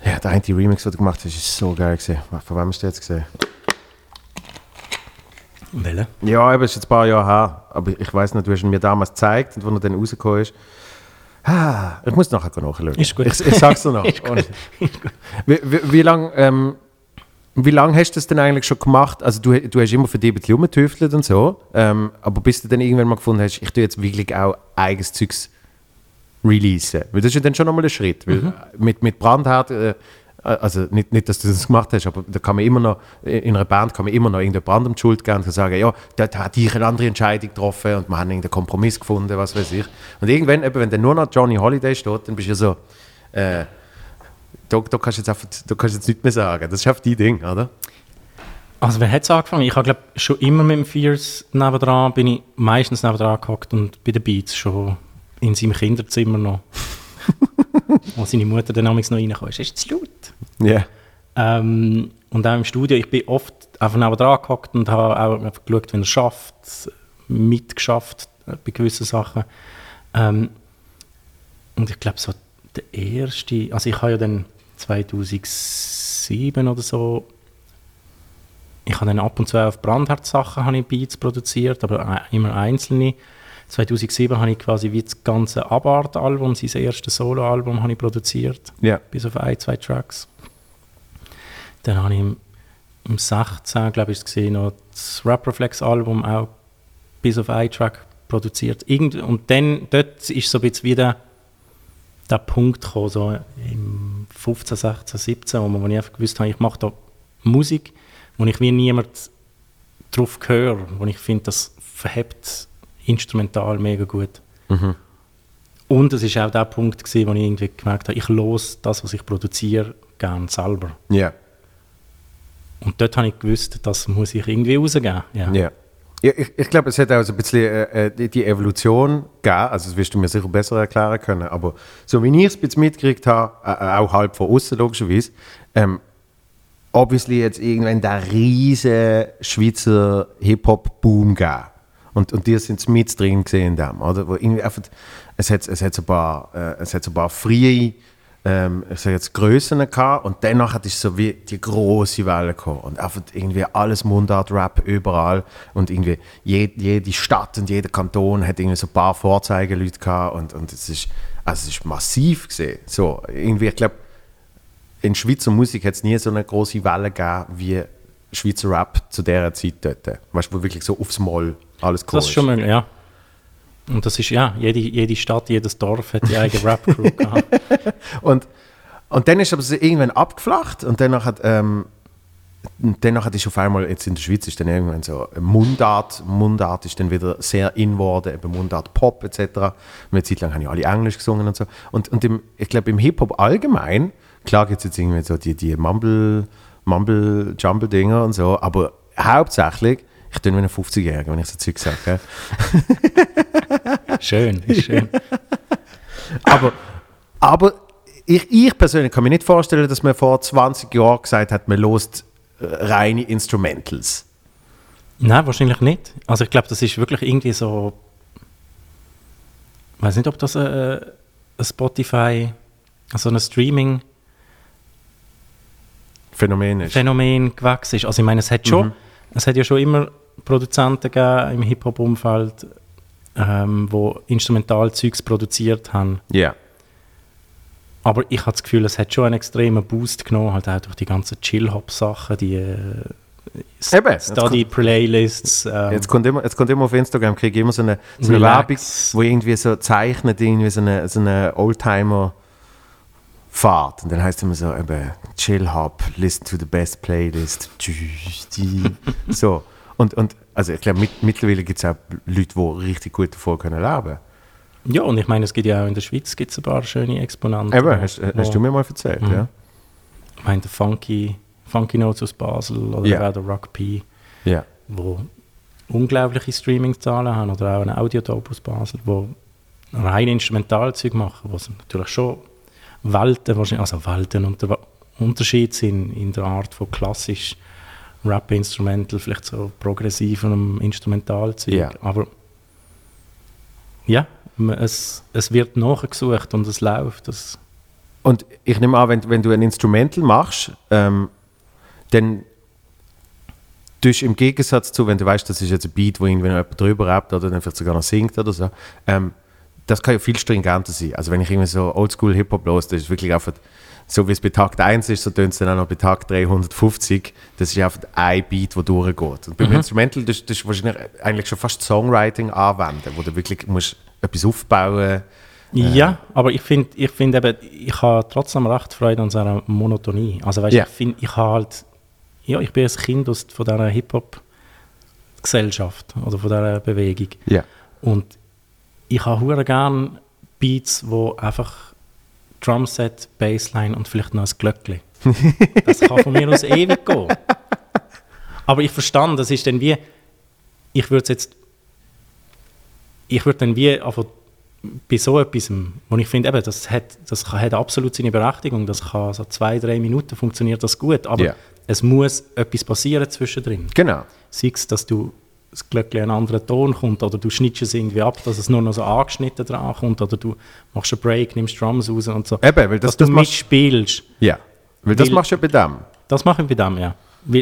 Ja, der eine Remix, den du gemacht hast, ist so geil gewesen. Von wem hast du jetzt gesehen? Welchen? Ja, aber es ist jetzt ein paar Jahre her. Aber ich weiss noch, du hast ihn mir damals gezeigt und als er dann rausgekommen ist. Ah, ich muss nachher nachschauen. Ist gut. Ich sag's dir noch. Wie lange hast du das denn eigentlich schon gemacht? Also du hast immer für dich ein bisschen rumgetüftelt und so. Aber bis du dann irgendwann mal gefunden hast, ich tue jetzt wirklich auch eigenes Zeugs releasen. Weil das ist ja dann schon nochmal ein Schritt. Mhm. Mit Brandherd, also nicht, dass du das gemacht hast, aber da kann man immer noch, in einer Band kann man immer noch irgendeine Brand um die Schuld geben und sagen, ja, da hat ich eine andere Entscheidung getroffen und wir haben irgendeinen Kompromiss gefunden, was weiß ich. Und irgendwann, wenn dann nur noch Johnny Holiday steht, dann bist du ja so, da kannst du jetzt nichts mehr sagen. Das ist auf dein Ding, oder? Also wer hat es angefangen? Ich habe, glaube schon immer mit dem Fears nebendran, bin ich meistens nebendran gehockt und bei den Beats schon in seinem Kinderzimmer noch. Wo seine Mutter dann noch reinkam. Ist es laut? Ja. Yeah. Und auch im Studio. Ich bin oft einfach nebendran gehockt und habe auch einfach geschaut, wenn er schafft, mitgeschafft bei gewissen Sachen. Und ich glaube, so der erste. Also, ich habe ja dann 2007 oder so. Ich habe dann ab und zu auf Brandherd-Sachen habe ich Beats produziert, aber immer einzelne. 2007 habe ich quasi wie das ganze Abart-Album, sein erstes Solo-Album, habe ich produziert. Yeah. Bis auf 1-2 Tracks. Dann habe ich im 16, glaube ich, gesehen, noch das Rap-Reflex-Album auch bis auf 1 Track produziert. Und dann, dort ist so ein bisschen wieder der Punkt gekommen, so im 15, 16, 17, wo ich einfach gewusst habe, ich mache da Musik, wo ich wie niemand drauf höre, wo ich finde, das verhebt instrumental mega gut. Mhm. Und es war auch der Punkt gewesen, wo ich irgendwie gemerkt habe, ich los das, was ich produziere, gerne selber. Ja. Yeah. Und dort habe ich gewusst, das muss ich irgendwie rausgeben. Ja. Yeah. Ja, ich glaube, es hat auch so ein bisschen die Evolution gegeben, also das wirst du mir sicher besser erklären können, aber so wie ich es ein bisschen mitgekriegt habe, auch halb von außen logischerweise, obviously jetzt irgendwann der riesige Schweizer Hip-Hop-Boom gegeben. Und die sind mit drin gesehen in dem, oder? Wo irgendwie einfach, es hat so ein paar freie Grössen gehabt und danach hat es so wie die grosse Welle gekommen. Und einfach irgendwie alles Mundart-Rap überall und irgendwie jede Stadt und jeder Kanton hat irgendwie so ein paar Vorzeigeleute gehabt und es ist massiv gesehen. So, irgendwie, ich glaube, in Schweizer Musik hat es nie so eine grosse Welle gegeben wie Schweizer Rap zu dieser Zeit dort. Weißt du, wo wirklich so aufs Moll alles cool. Das ist schon möglich, ja. Und das ist, ja, jede Stadt, jedes Dorf hat die eigene Rap-Crew gehabt. Und dann ist es irgendwann abgeflacht und danach hat es auf einmal, jetzt in der Schweiz ist dann irgendwann so Mundart ist dann wieder sehr in worden, eben Mundart-Pop etc. Und eine Zeit lang haben ja alle Englisch gesungen und so. Und ich glaube im Hip-Hop allgemein, klar gibt es jetzt irgendwie so die Mumble-Jumble-Dinger und so, aber hauptsächlich ich tue wie ein 50-Jähriger, wenn ich so Zeug sage. Schön, ist schön. Aber ich persönlich kann mir nicht vorstellen, dass man vor 20 Jahren gesagt hat, man hört reine Instrumentals. Nein, wahrscheinlich nicht. Also ich glaube, das ist wirklich irgendwie so. Ich weiß nicht, ob das ein Spotify, also ein Streaming Phänomen gewachsen ist. Also ich meine, es hat ja schon immer Produzenten gegeben im Hip-Hop-Umfeld, die Instrumentalzeugs produziert haben. Ja. Yeah. Aber ich habe das Gefühl, es hat schon einen extremen Boost genommen, halt auch durch die ganzen Chill-Hop-Sachen, die Study-Playlists. Jetzt kommt immer auf Instagram, kriege ich immer so eine Werbung, wo irgendwie so zeichnet, irgendwie so eine Oldtimer-Fahrt. Und dann heisst es immer so, eben, chill hop, listen to the best playlist. So. Und also ich glaube, mittlerweile gibt es auch Leute, die richtig gut davon können leben. Ja, und ich meine, es gibt ja auch in der Schweiz gibt's ein paar schöne Exponenten. Eben, hast du mir mal erzählt, ja. Ich meine, der Funky Notes aus Basel oder auch der Rock P, wo unglaubliche Streaming-Zahlen haben, oder auch ein Audiotope aus Basel, wo rein Instrumentalzeug machen, was natürlich schon Welten und der Unterschied sind in der Art von klassisch Rap-Instrumental, vielleicht so progressivem Instrumentalzeug, aber ja, es wird nachgesucht und es läuft. Und ich nehme an, wenn du ein Instrumental machst, dann tust du im Gegensatz zu, wenn du weißt, das ist jetzt ein Beat, wo irgendwann jemand drüber rappt oder dann vielleicht sogar noch singt oder so, das kann ja viel stringenter sein. Also wenn ich irgendwie so Oldschool-Hip-Hop los, das ist wirklich einfach, so wie es bei Takt 1 ist, so tönt es dann auch noch bei Takt 350. Das ist einfach ein Beat, der durchgeht. Und beim Instrumental, das ist wahrscheinlich eigentlich schon fast Songwriting anwenden, wo du wirklich musst etwas aufbauen. Ja, aber ich finde eben, ich habe trotzdem recht Freude an so einer Monotonie. Also weißt, ich bin ein Kind aus von dieser Hip-Hop-Gesellschaft oder von dieser Bewegung. Yeah. Und ich habe sehr gerne Beats, die einfach Drumset, Bassline und vielleicht noch ein Glöckchen. Das kann von mir aus ewig gehen. Aber ich verstand, das ist dann wie, ich würde dann einfach bei so etwas, wo ich finde, eben, das hat absolut seine Berechtigung, das kann so 2-3 Minuten funktioniert das gut, aber es muss etwas passieren zwischendrin. Genau. Sei es, dass du das Glöckchen einen anderen Ton kommt oder du schnittst es irgendwie ab, dass es nur noch so angeschnitten dran kommt oder du machst einen Break, nimmst Drums raus und so. Eben, weil dass du mitspielst. Ja, weil das machst du ja bei dem. Das mache ich bei dem, ja.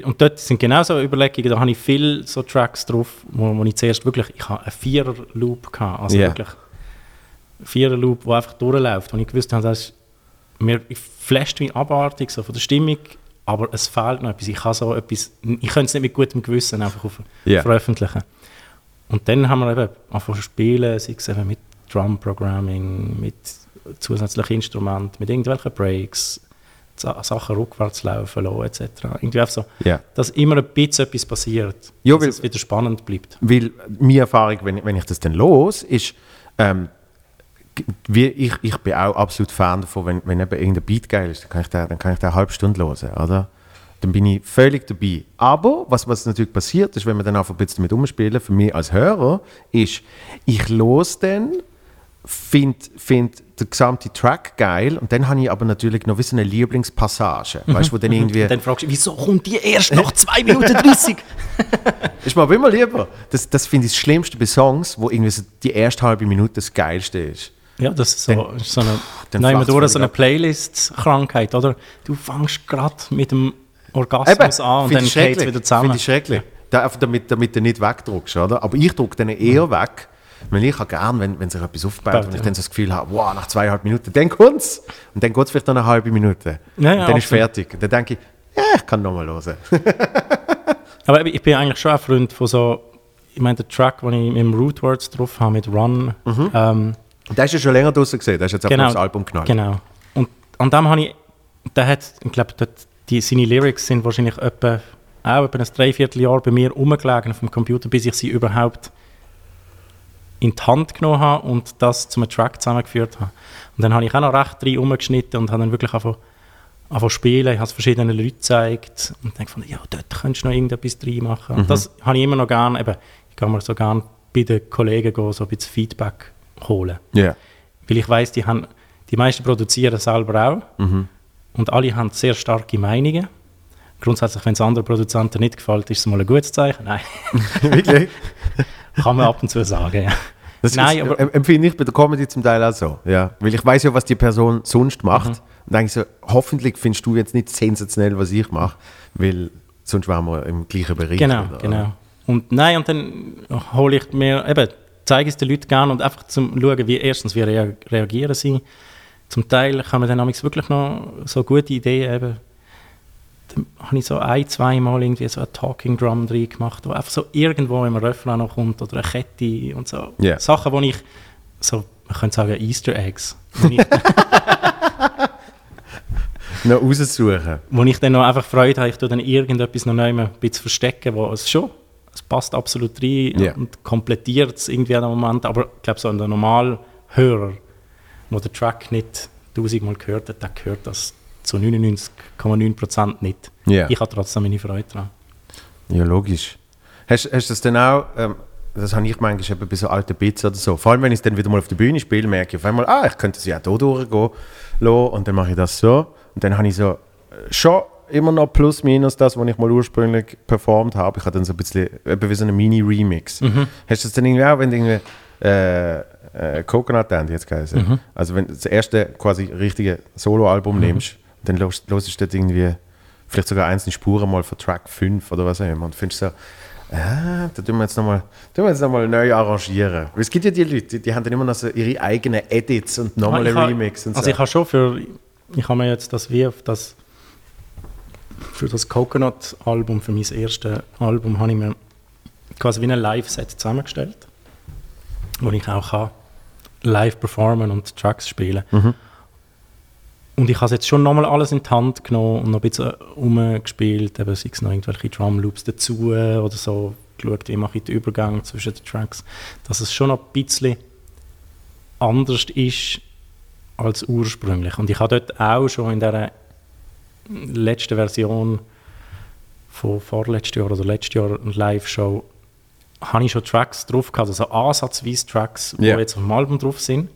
Und dort sind genau so Überlegungen, da habe ich viele so Tracks drauf, wo ich zuerst wirklich, ich habe einen 4er-Loop gehabt, also wirklich 4er-Loop, der einfach durchläuft. Und ich gewusst habe, das ist, mir flasht mich abartig so von der Stimmung, aber es fehlt noch etwas. Ich könnte es nicht mit gutem Gewissen einfach veröffentlichen. Und dann haben wir eben angefangen zu spielen, sei es eben mit Drum-Programming, mit zusätzlichen Instrumenten, mit irgendwelchen Breaks, Sachen rückwärts laufen lassen, etc. Irgendwie einfach so, dass immer ein bisschen etwas passiert, dass es wieder spannend bleibt. Weil meine Erfahrung, wenn ich das dann los, ist, ich bin auch absolut Fan davon, wenn eben irgendein Beat geil ist, dann kann ich den eine halbe Stunde hören, oder? Dann bin ich völlig dabei. Aber was natürlich passiert ist, wenn wir dann einfach ein bisschen damit umspielen, für mich als Hörer, ist, ich höre dann, finde den gesamten Track geil und dann habe ich aber natürlich noch wie so eine Lieblingspassage. Weißt, wo dann irgendwie und dann fragst du, wieso kommt die erst nach 2 Minuten 30? Ist mir aber immer lieber. Das finde ich das Schlimmste bei Songs, wo irgendwie so die erste halbe Minute das Geilste ist. Ja, das ist so eine Playlist-Krankheit, oder? Du fängst gerade mit dem Orgasmus an und dann geht es wieder zusammen. Finde ich schrecklich. Damit du nicht wegdruckst, oder? Aber ich drucke dann eher weg, weil ich auch gerne, wenn sich etwas aufbaut und ich dann so das Gefühl habe, wow, nach 2,5 Minuten, dann kommt es! Und dann geht es vielleicht noch eine halbe Minute. Ja, und dann ist es fertig. Und dann denke ich, ja, ich kann nochmal hören. Aber ich bin eigentlich schon ein Freund von so, ich meine, der Track, den ich mit dem Rootwords drauf habe, mit Run, der ist ja schon länger draußen gesehen, der ist jetzt auf das Album geknallt. Genau. Und an dem habe ich, der hat, ich glaube, seine Lyrics sind wahrscheinlich etwa ein 3/4 Jahr bei mir rumgelegen auf dem Computer, bis ich sie überhaupt in die Hand genommen habe und das zu einem Track zusammengeführt habe. Und dann habe ich auch noch recht drin rumgeschnitten und habe dann wirklich angefangen zu spielen. Ich habe es verschiedenen Leuten gezeigt und dann gefunden, ja, dort könntest du noch irgendetwas drin machen. Und das habe ich immer noch gerne, eben, ich kann mir so gerne bei den Kollegen gehen, so ein bisschen Feedback holen. Yeah. Weil ich weiss, die meisten produzieren selber auch und alle haben sehr starke Meinungen. Grundsätzlich, wenn es anderen Produzenten nicht gefällt, ist es mal ein gutes Zeichen. Nein. Wirklich? Kann man ab und zu sagen, ja. Nein, aber empfinde ich bei der Comedy zum Teil auch so. Ja. Weil ich weiß ja, was die Person sonst macht. Und denke ich so, hoffentlich findest du jetzt nicht sensationell, was ich mache, weil sonst wären wir im gleichen Bereich. Genau. Und dann hole ich mir eben, zeige es den Leuten gerne und einfach zum schauen, wie erstens wir reagieren sie. Zum Teil kann man dann wirklich noch so gute Ideen eben. habe ich so ein-, zweimal irgendwie so eine Talking Drum drin gemacht, die einfach so irgendwo im Refrain noch kommt oder eine Kette und so. Yeah. Sachen, wo ich so, man könnte sagen Easter Eggs. Noch raussuchen. Wo ich dann noch einfach Freude habe, ich tue dann irgendetwas noch ein bisschen verstecken, wo es schon, es passt absolut rein, yeah, und komplettiert es irgendwie an dem Moment. Aber ich glaube, so ein normaler Hörer, der den Track nicht 1000 Mal gehört hat, der hört das zu 99,9% nicht. Yeah. Ich habe trotzdem meine Freude daran. Ja, logisch. Hast du das dann auch, das habe ich manchmal bei so alten Beats oder so, vor allem wenn ich es dann wieder mal auf der Bühne spiele, merke ich auf einmal, ich könnte es ja hier durchgehen lassen und dann mache ich das so. Und dann habe ich so schon immer noch plus minus das, was ich mal ursprünglich performt habe. Ich habe dann so ein bisschen wie so einen Mini-Remix. Mhm. Hast du das dann irgendwie auch, wenn du irgendwie Coconut Dandy jetzt geheißen? Mhm. Also wenn du das erste quasi richtige Solo-Album nimmst, dann hörst du dort irgendwie vielleicht sogar einzelne Spuren mal von Track 5 oder was auch immer und findest so, da tun wir jetzt nochmal neu arrangieren. Weil es gibt ja die Leute, die haben dann immer noch so ihre eigenen Edits und nochmal einen Remix und so. Also ich habe schon ich habe mir jetzt das wie auf das für das Coconut-Album, für mein erstes Album, habe ich mir quasi wie ein Live-Set zusammengestellt, wo ich auch kann live performen und Tracks spielen. Mhm. Und ich habe jetzt schon nochmal alles in die Hand genommen und noch ein bisschen rumgespielt, eben sei es noch irgendwelche Drumloops dazu oder so, geschaut, wie mache ich den Übergang zwischen den Tracks, dass es schon noch ein bisschen anders ist als ursprünglich. Und ich habe dort auch schon in dieser letzten Version von vorletztes Jahr oder letztes Jahr eine Live-Show, habe ich schon Tracks drauf gehabt, also ansatzweise Tracks, die jetzt auf dem Album drauf sind,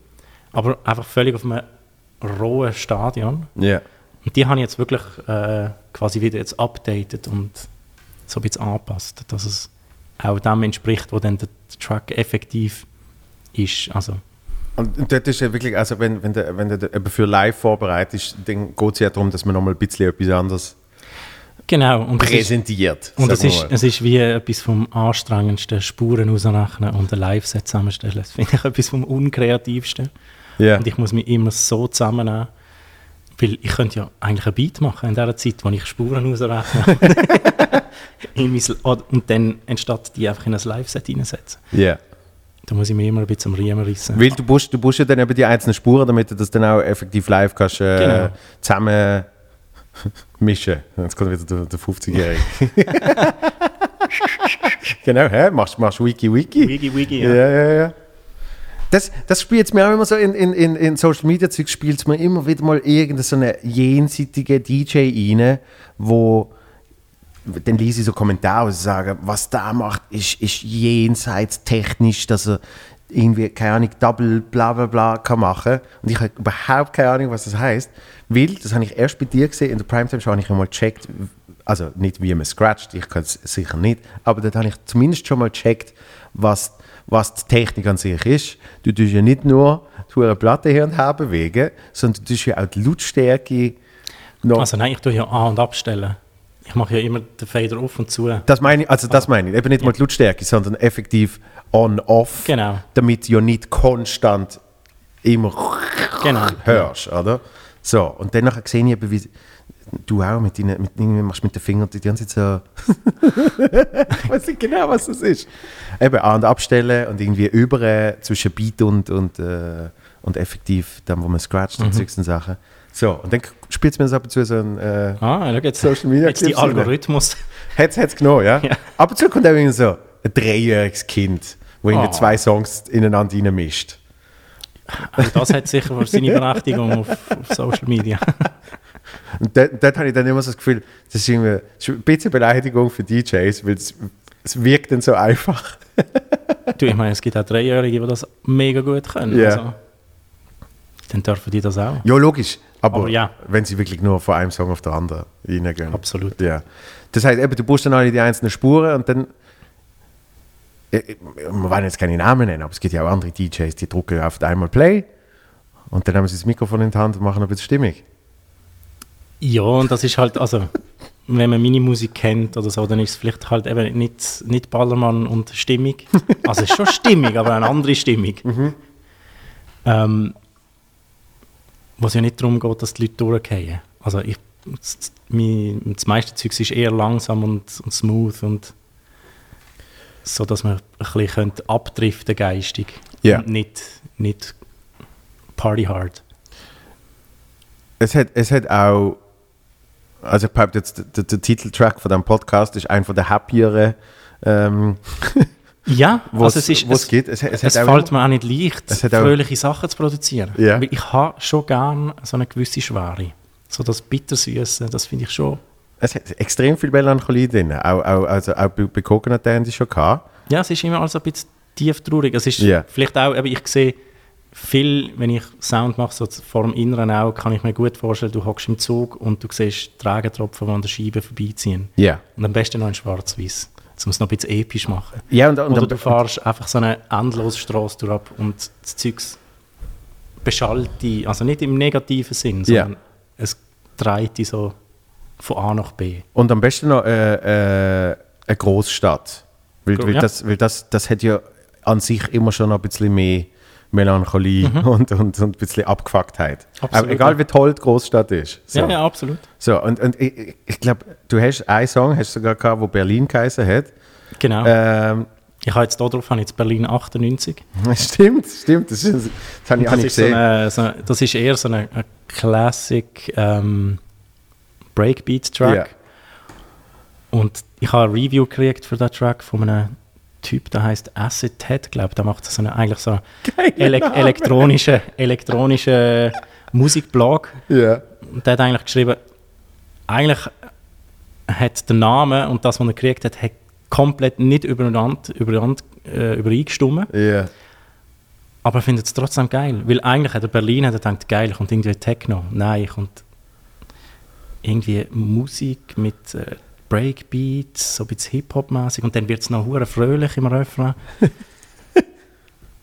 aber einfach völlig auf einem rohen Stadion. Yeah. Und die habe ich jetzt wirklich quasi wieder jetzt updated und so ein bisschen angepasst, dass es auch dem entspricht, wo dann der Track effektiv ist. Also und dort ist ja wirklich, also wenn du für live vorbereitest, dann geht es ja darum, dass man nochmal ein bisschen etwas anderes und präsentiert. Und es ist wie etwas vom Anstrengendsten, Spuren ausrechnen und ein Live-Set zusammenstellen. Das finde ich etwas vom Unkreativsten. Yeah. Und ich muss mich immer so zusammennehmen, weil ich könnte ja eigentlich ein Beat machen in der Zeit, wo ich Spuren ausrechne. Und dann anstatt die einfach in ein Live-Set reinsetzen. Yeah. Da muss ich mir immer ein bisschen am Riemen reissen. Weil du brauchst ja dann eben die einzelnen Spuren, damit du das dann auch effektiv live kannst, zusammen mischen. Jetzt kommt wieder der 50-Jährige. Genau, machst Wiki-Wiki. Wiki-Wiki, ja. Ja. Das spielt es mir auch immer so, in Social-Media-Zeug spielt es mir immer wieder mal irgendeine so eine jenseitige DJ rein, wo... Dann lese ich so Kommentare und sagen, was der macht, ist jenseits technisch, dass er irgendwie, keine Ahnung, Double bla bla bla kann machen. Und ich habe überhaupt keine Ahnung, was das heisst. Weil, das habe ich erst bei dir gesehen, in der Primetime-Show habe ich einmal gecheckt, also nicht wie man scratcht, ich kann es sicher nicht, aber dort habe ich zumindest schon mal gecheckt, was die Technik an sich ist. Du tust ja nicht nur eine Platte her und her bewegen, sondern du tust ja auch die Lautstärke noch... Also nein, ich tue ja an- und abstellen. Ich mache ja immer den Fader auf und zu. Das meine ich. Eben nicht mal die Lautstärke, sondern effektiv on-off. Genau. Damit du ja nicht konstant immer hörst, oder? So, und dann sehe ich eben, wie du auch mit den Fingern die ganze Zeit so... Ich weiß nicht genau, was das ist. Eben an- und abstellen und irgendwie über zwischen Beat und effektiv dann, wo man scratcht und solche Sachen. So, und dann spielt es mir das ab und zu so ein Social Media Clip. Jetzt die Algorithmus. Hätte es genommen, ja. Ab und zu kommt irgendwie so ein 3-jähriges Kind, wo irgendwie zwei Songs ineinander reinmischt. Also das hat sicher seine Berechtigung auf Social Media. Und dort habe ich dann immer so das Gefühl, das ist irgendwie ein bisschen Beleidigung für DJs, weil es wirkt dann so einfach. Du, ich meine, es gibt auch 3-Jährige, die das mega gut können. Yeah. Also, dann dürfen die das auch. Ja, logisch. Aber wenn sie wirklich nur von einem Song auf den anderen reingehen. Absolut. Ja. Das heißt, eben, du brauchst dann alle die einzelnen Spuren und dann... Wir wollen jetzt keine Namen nennen, aber es gibt ja auch andere DJs, die drücken auf einmal Play und dann haben sie das Mikrofon in die Hand und machen ein bisschen stimmig. Ja, und das ist halt, also, wenn man meine Musik kennt oder so, dann ist es vielleicht halt eben nicht Ballermann und stimmig. Also es ist schon stimmig, aber eine andere Stimmung. Mhm. Wo es ja nicht darum geht, dass die Leute durchgehen. Also ich das meiste Zeug ist eher langsam und smooth und so, dass man ein bisschen abdriften geistig, yeah, und nicht party hard. Es hat auch, also ich behaupte jetzt, der Titeltrack von diesem Podcast ist einer der happieren, ja, also es fällt mir auch nicht leicht, fröhliche Sachen zu produzieren. Yeah. Weil ich habe schon gerne so eine gewisse Schwere. So das Bittersüße, das finde ich schon... Es hat extrem viel Melancholie drin. Auch bei Coconut Dance ist schon gehabt. Ja, es ist immer also ein bisschen tief traurig. Es ist vielleicht auch, aber ich sehe viel, wenn ich Sound mache, so vor dem inneren Auge, kann ich mir gut vorstellen, du hockst im Zug und du siehst Tragentropfen, die an der Scheibe vorbeiziehen. Yeah. Und am besten noch in schwarz-weiß. Um es noch ein bisschen episch machen. Ja, oder du fährst einfach so eine endlose Strasse durch ab und das Zeug beschallt dich. Also nicht im negativen Sinn, sondern es dreht dich so von A nach B. Und am besten noch eine Großstadt. Weil das hat ja an sich immer schon noch ein bisschen mehr Melancholie und ein bisschen Abgefucktheit. Absolut, aber egal wie toll die Großstadt ist. So. Ja, absolut. So, und ich glaube, du hast einen Song, hast sogar gehabt, wo Berlin geheißen hat. Genau. Ich habe jetzt hier drauf, habe jetzt Berlin 98. Stimmt. Das habe ich auch nicht gesehen. Das ist eher so ein Classic Breakbeat-Track. Yeah. Und ich habe ein Review gekriegt für diesen Track von einem Typ, der heisst Acid Head, glaube ich, der macht so elektronische Musikblog. Yeah. Und der hat eigentlich geschrieben, eigentlich hat der Name und das, was er gekriegt hat, komplett nicht übereingestimmt. Yeah. Aber er findet es trotzdem geil, weil eigentlich hat er Berlin hat er gedacht, geil, kommt irgendwie Techno. Nein, kommt irgendwie Musik mit... Breakbeats, so ein bisschen Hip-Hop-mäßig und dann wird es noch hure fröhlich im Refrain.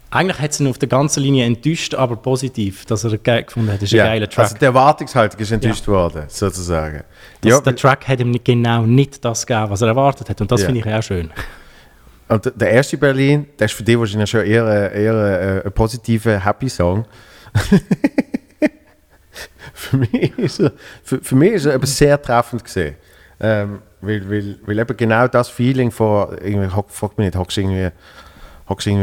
Eigentlich hat es ihn auf der ganzen Linie enttäuscht, aber positiv, dass er geil gefunden hat. Das ist ein geiler Track. Also die Erwartungshaltung ist enttäuscht worden, sozusagen. Der Track hat ihm genau nicht das gegeben, was er erwartet hat und das finde ich auch schön. Und der erste Berlin, der ist für dich wahrscheinlich schon eher ein positiver Happy-Song. für mich ist er aber sehr treffend gesehen. Weil eben genau das Feeling von irgendwie, hockst irgendwie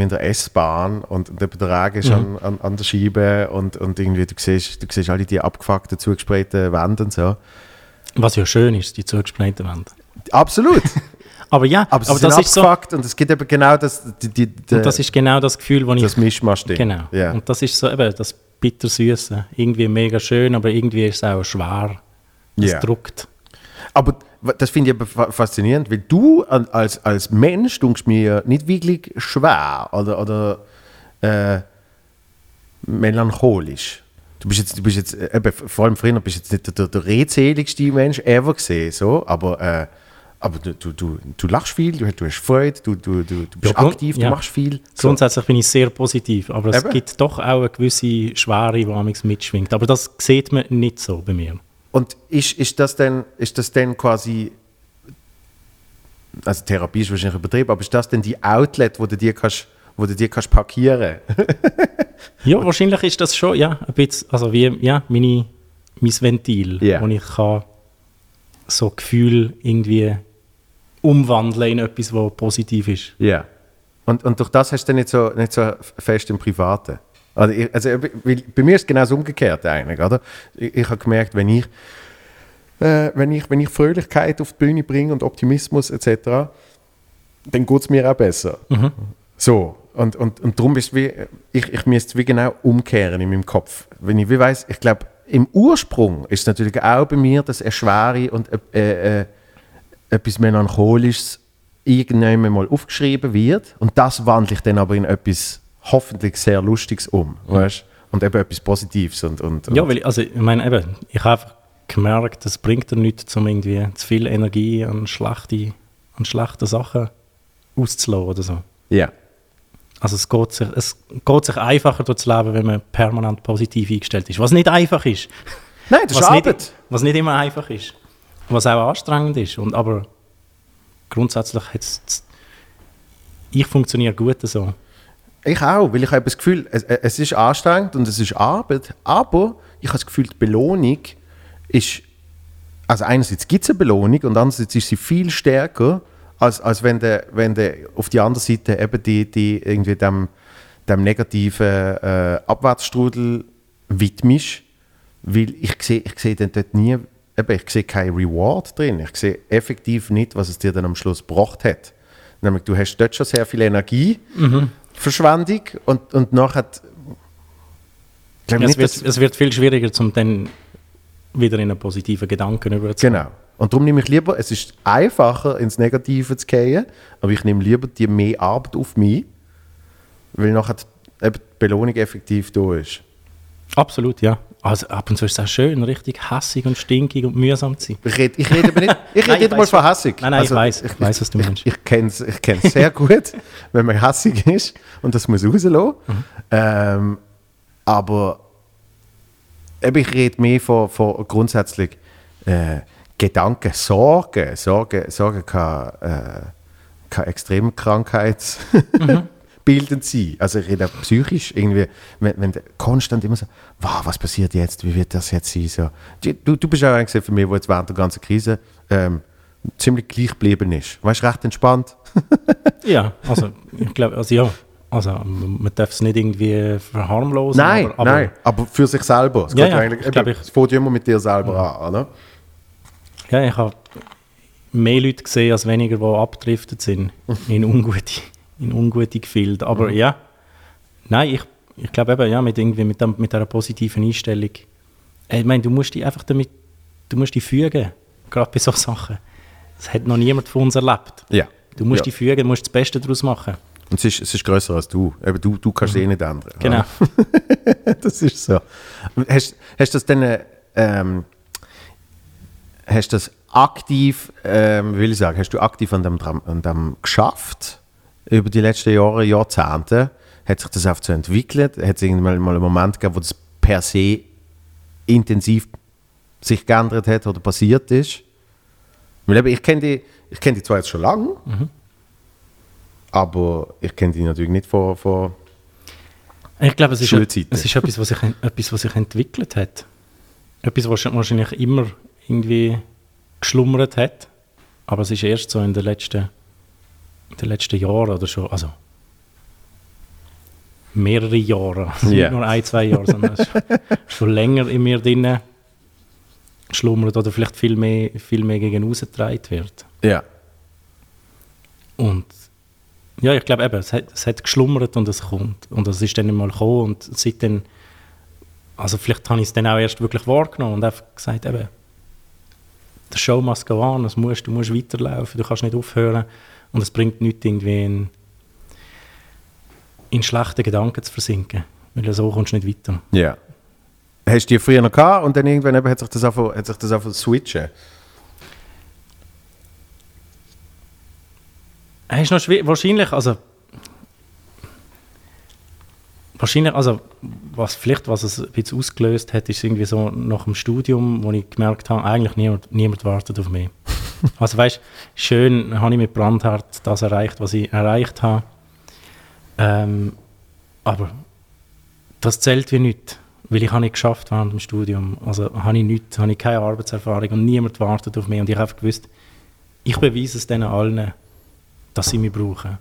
in der S-Bahn und der Betrag ist an der Scheibe und irgendwie du siehst alle die abgefuckten, zugesprayten Wände und so. Was ja schön ist, die zugesprayten Wände. Absolut! aber das ist abgefuckt so, und es gibt eben genau das... das ist genau das Gefühl, das Mischmasch-Ding. Genau. Yeah. Und das ist so eben das Bittersüße. Irgendwie mega schön, aber irgendwie ist es auch schwer. Es drückt. Aber das finde ich faszinierend, weil du als Mensch denkst mir nicht wirklich schwer oder melancholisch. Du bist jetzt vor allem früher, bist jetzt nicht der redseligste Mensch ever gesehen, so, aber du lachst viel, du hast Freude, du bist aktiv, du machst viel. So. Grundsätzlich bin ich sehr positiv, aber es gibt doch auch eine gewisse Schwere, die mitschwingt. Aber das sieht man nicht so bei mir. Und ist das denn quasi, also Therapie ist wahrscheinlich übertrieben, aber ist das denn die Outlet, wo du dir kannst parkieren? Ja, wahrscheinlich ist das schon, ein bisschen, also mein Ventil, wo ich kann so Gefühle irgendwie umwandeln in etwas, was positiv ist. Ja. Yeah. Und durch das hast du dann nicht so fest im Privaten? Also bei mir ist es genau das Umgekehrte eigentlich, oder? Ich habe gemerkt, wenn ich Fröhlichkeit auf die Bühne bringe und Optimismus etc., dann geht es mir auch besser. Mhm. So, und darum ist es wie, ich müsste es wie genau umkehren in meinem Kopf. Wenn ich wie weiss, ich glaube, im Ursprung ist es natürlich auch bei mir, dass eine Schwere und etwas Melancholisches irgendwann mal aufgeschrieben wird und das wandle ich dann aber in etwas hoffentlich sehr Lustiges um, weißt? Und eben etwas Positives. Und ja, weil ich habe einfach gemerkt, das bringt dir nichts, um irgendwie zu viel Energie an schlechte Sachen auszulassen oder so. Ja. Also es geht sich einfacher durch das Leben, wenn man permanent positiv eingestellt ist, was nicht einfach ist. Nein, das ist Arbeit. Was nicht immer einfach ist, was auch anstrengend ist. Aber grundsätzlich, ich funktioniere gut so. Ich auch, weil ich habe das Gefühl, es ist anstrengend und es ist Arbeit, aber ich habe das Gefühl, die Belohnung ist Also einerseits gibt es eine Belohnung und andererseits ist sie viel stärker, als wenn du auf die andere Seite eben die irgendwie dem negativen Abwärtsstrudel widmisch, weil ich sehe dann dort nie, eben, ich sehe kein Reward drin, ich sehe effektiv nicht, was es dir dann am Schluss gebracht hat. Nämlich, du hast dort schon sehr viel Energie, Verschwendung und nachher... Ja, es wird viel schwieriger, um dann wieder in einen positiven Gedanken überzugehen. Genau. Und darum nehme ich lieber, es ist einfacher, ins Negative zu gehen, aber ich nehme lieber die mehr Arbeit auf mich, weil nachher die Belohnung effektiv da ist. Absolut, ja. Also ab und zu ist es auch schön, richtig hässig und stinkig und mühsam zu sein. Ich rede aber nicht, ich rede mal von hässig. Nein, also, ich weiß, was du meinst. Ich kenne es sehr gut, wenn man hässig ist und das muss rauslassen. Mhm. Aber ich rede mehr von grundsätzlich Gedanken, Sorgen. Sorgen kann Extremkrankheits bildend sein. Also ich rede auch psychisch irgendwie, wenn du konstant immer so, wow, was passiert jetzt, wie wird das jetzt sein? So. Du bist auch eigentlich für mich, der jetzt während der ganzen Krise ziemlich gleich geblieben ist. Weißt du, recht entspannt. Ja, also ich glaube, Also, man darf es nicht irgendwie verharmlosen. Nein, aber für sich selber. Es geht fängt immer mit dir selber an, oder? Ja, ich habe mehr Leute gesehen als weniger, die abgedriftet sind in ungute Gefilde. Aber ich glaube eben, mit dieser positiven Einstellung. Ich meine, du musst dich einfach dich fügen, gerade bei solchen Sachen. Das hat noch niemand von uns erlebt. Ja. Du musst dich fügen, du musst das Beste daraus machen. Und es ist grösser als du. Eben, du kannst es eh nicht ändern. Genau. Ja. Das ist so. Hast du das dann aktiv, hast du aktiv an dem geschafft? Über die letzten Jahre, Jahrzehnte? Hat sich das auch so entwickelt? Hat es irgendwann mal einen Moment gegeben, wo das per se intensiv sich geändert hat oder passiert ist? Weil eben, ich kenne die zwar jetzt schon lange, aber ich kenne die natürlich nicht von ich glaube, es ist etwas, was sich entwickelt hat. Etwas, was wahrscheinlich immer irgendwie geschlummert hat. Aber es ist erst so in den letzten Jahren oder schon, also mehrere Jahre, also nicht nur ein, zwei Jahre, sondern es ist schon länger in mir drin geschlummert oder vielleicht viel mehr gegen aussen getragen wird. Ja. Und ja, ich glaube eben, es hat geschlummert und es kommt. Und es ist dann mal gekommen und seitdem, also vielleicht habe ich es dann auch erst wirklich wahrgenommen und einfach gesagt, eben, die Show must go on, du musst weiterlaufen, du kannst nicht aufhören und es bringt nichts, irgendwie in schlechte Gedanken zu versinken, weil so kommst du nicht weiter. Ja. Yeah. Hast du die früher noch gehabt und dann irgendwann eben hat sich das einfach switchen? Ist noch wahrscheinlich, also was es ein bisschen ausgelöst hat, ist irgendwie so nach dem Studium, wo ich gemerkt habe, eigentlich niemand wartet auf mich. Also weißt, schön habe ich mit Brandhart das erreicht, was ich erreicht habe. Aber das zählt wie nichts, weil ich habe nicht geschafft während dem Studium. Also habe ich keine Arbeitserfahrung und niemand wartet auf mich. Und ich habe gewusst, ich beweise es denen allen, dass sie mich brauchen.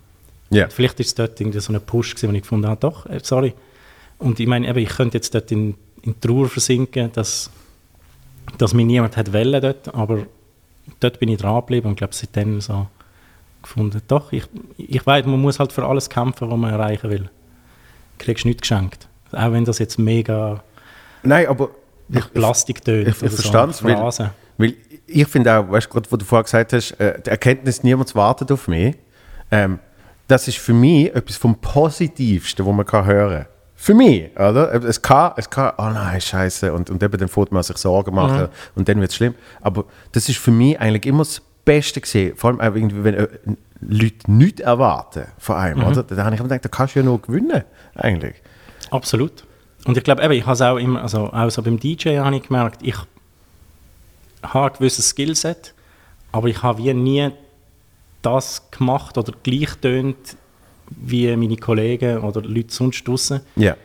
Yeah. Vielleicht war es dort irgendwie so ein Push, wo ich gefunden habe, doch, sorry. Und ich meine, ich könnte jetzt dort in Trauer versinken, dass mich niemand hat wollen dort, aber dort bin ich dran geblieben und glaube, seitdem so gefunden, doch, ich weiß, man muss halt für alles kämpfen, was man erreichen will. Du kriegst nichts geschenkt. Auch wenn das jetzt mega... Nein, aber... Plastik tönt. Ich verstehe es, weil ich finde auch, weißt du, was du vorher gesagt hast, die Erkenntnis, niemand wartet auf mich, das ist für mich etwas vom Positivsten, was man hören kann. Für mich, oder? Es kann oh nein, Scheiße, und eben dann fängt man sich Sorgen machen und dann wird es schlimm. Aber das ist für mich eigentlich immer das Beste gesehen, vor allem auch irgendwie, wenn Leute nichts erwarten von einem, oder? Da habe ich immer gedacht, da kannst du ja nur gewinnen, eigentlich. Absolut. Und ich glaube, ich habe es auch immer, also auch so beim DJ habe ich gemerkt, ich habe ein gewisses Skillset, aber ich habe wie nie das gemacht oder gleich tönt wie meine Kollegen oder Leute sonst draussen. Yeah.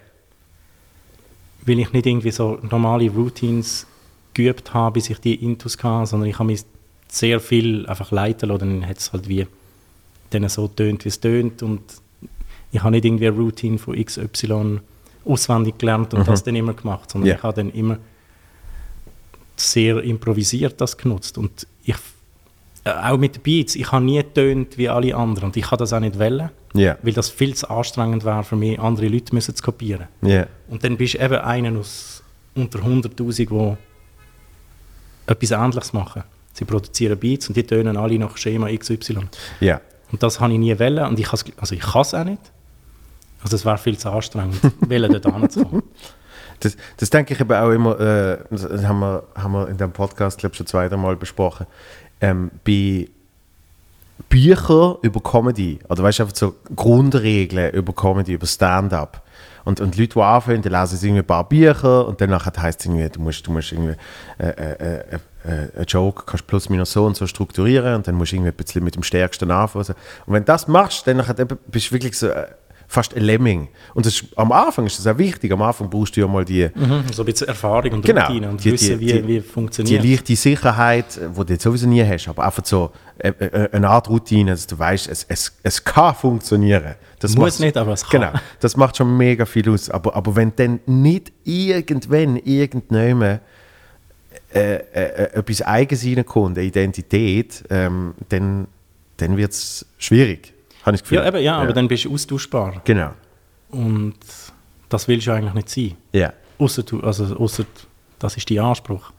Weil ich nicht irgendwie so normale Routines geübt habe, bis ich die Intus hatte, sondern ich habe mich sehr viel einfach leiten lassen. Dann hat es halt wie dann so tönt, wie es tönt. Und ich habe nicht irgendwie eine Routine von XY auswendig gelernt und das dann immer gemacht, sondern ich habe dann immer sehr improvisiert das genutzt. Und ich, auch mit Beats, ich habe nie getönt wie alle anderen und ich kann das auch nicht wollen, weil das viel zu anstrengend wäre für mich, andere Leute müssen zu kopieren. Und dann bist du eben einer aus unter 100'000, die etwas Ähnliches machen. Sie produzieren Beats und die tönen alle nach Schema XY. Und das habe ich nie wollen und ich kann es auch nicht. Also es wäre viel zu anstrengend, wollen da hinzukommen. Das denke ich eben auch immer, das haben wir in diesem Podcast, glaube ich, schon 2-3 Mal besprochen. Bei Büchern über Comedy, oder weißt du, einfach so Grundregeln über Comedy, über Stand-up. Und Leute, die anfangen, dann lesen sie irgendwie ein paar Bücher und dann heisst es irgendwie, du musst irgendwie einen Joke kannst plus minus so und so strukturieren und dann musst du irgendwie ein bisschen mit dem Stärksten anfangen. Und wenn du das machst, dann bist du wirklich so fast ein Lemming. Und das ist, am Anfang ist das auch wichtig. Am Anfang brauchst du ja mal die... so ein bisschen Erfahrung und Routine und wissen, wie funktioniert. Die leichte Sicherheit, die du sowieso nie hast, aber einfach so eine Art Routine, dass du weißt, es kann funktionieren. Das muss nicht, aber es kann. Genau, das macht schon mega viel aus. Aber wenn dann nicht irgendwann etwas Eigenes reinkommt, eine Identität, dann wird es schwierig. Aber dann bist du austauschbar. Genau. Und das willst du eigentlich nicht sein. Ja. Ausser das ist dein Anspruch.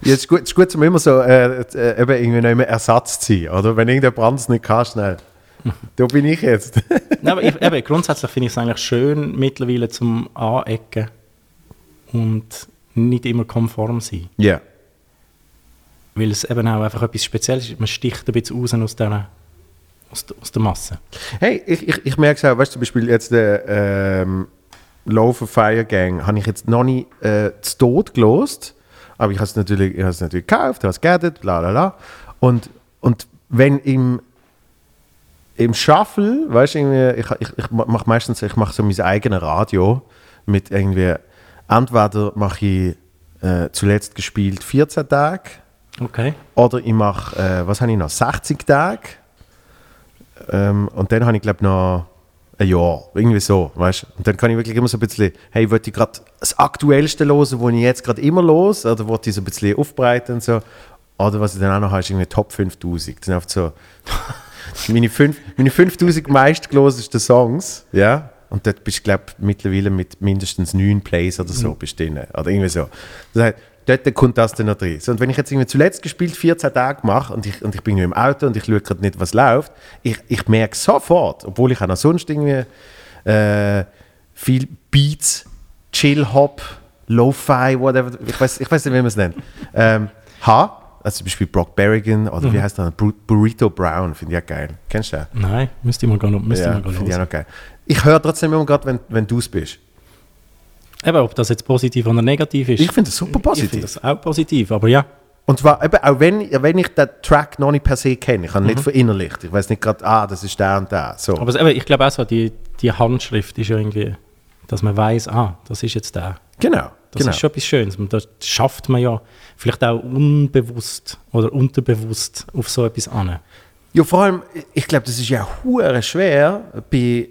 Es ist gut, um immer so irgendwie noch immer Ersatz zu sein, oder? Wenn irgendein Brand es nicht kann, schnell. Da bin ich jetzt. Nein, aber grundsätzlich finde ich es eigentlich schön, mittlerweile zum Anecken und nicht immer konform sein. Ja. Yeah. Weil es eben auch einfach etwas Spezielles ist. Man sticht ein bisschen raus aus der Masse. Hey, ich merke es auch, weißt du, zum Beispiel jetzt den Laufen Fire Gang habe ich jetzt noch nicht zu Tod gelost, aber ich habe es natürlich gekauft, ich habe es geerdet, lalala. Und wenn im Shuffle, weißt du, ich mache meistens so mein eigenes Radio mit irgendwie, entweder mache ich zuletzt gespielt 14 Tage, okay. Oder ich mache, was habe ich noch, 60 Tage. Und dann habe ich, glaube ich, noch ein Jahr. Irgendwie so, weißt du. Und dann kann ich wirklich immer so ein bisschen, hey, wollte ich gerade das Aktuellste hören, was ich jetzt gerade immer höre? Oder wollte ich so ein bisschen aufbreiten und so? Oder was ich dann auch noch habe, ist irgendwie Top 5000. Das sind oft so, meine 5000 meistgelosesten Songs, ja. Yeah. Und dort bist du, glaube ich, mittlerweile mit mindestens 9 Plays oder so bestimmt. Oder irgendwie so. Das heißt, dort kommt das dann noch rein. So, und wenn ich jetzt irgendwie zuletzt gespielt 14 Tage mache und ich bin im Auto und ich schaue gerade nicht, was läuft, ich merke sofort, obwohl ich auch noch sonst irgendwie viel Beats, Chill-Hop, Lo-Fi, whatever, ich weiß nicht, wie man es nennt, also zum Beispiel Brock Berrigan oder wie heißt der? Burrito Brown, finde ich auch geil. Kennst du den? Nein, müsste ich mal gar noch hören. Ich höre trotzdem immer gerade, wenn du es bist. Eben, ob das jetzt positiv oder negativ ist. Ich finde das super positiv. Ich finde das auch positiv, aber ja. Und zwar, eben, auch wenn ich den Track noch nicht per se kenne, ich habe ihn nicht verinnerlicht. Ich weiß nicht gerade, das ist der und der. So. Aber eben, ich glaube auch so, die Handschrift ist ja irgendwie, dass man weiß, das ist jetzt der. Genau. Das ist schon etwas Schönes. Das schafft man ja vielleicht auch unbewusst oder unterbewusst auf so etwas an. Ja, vor allem, ich glaube, das ist ja hure schwer bei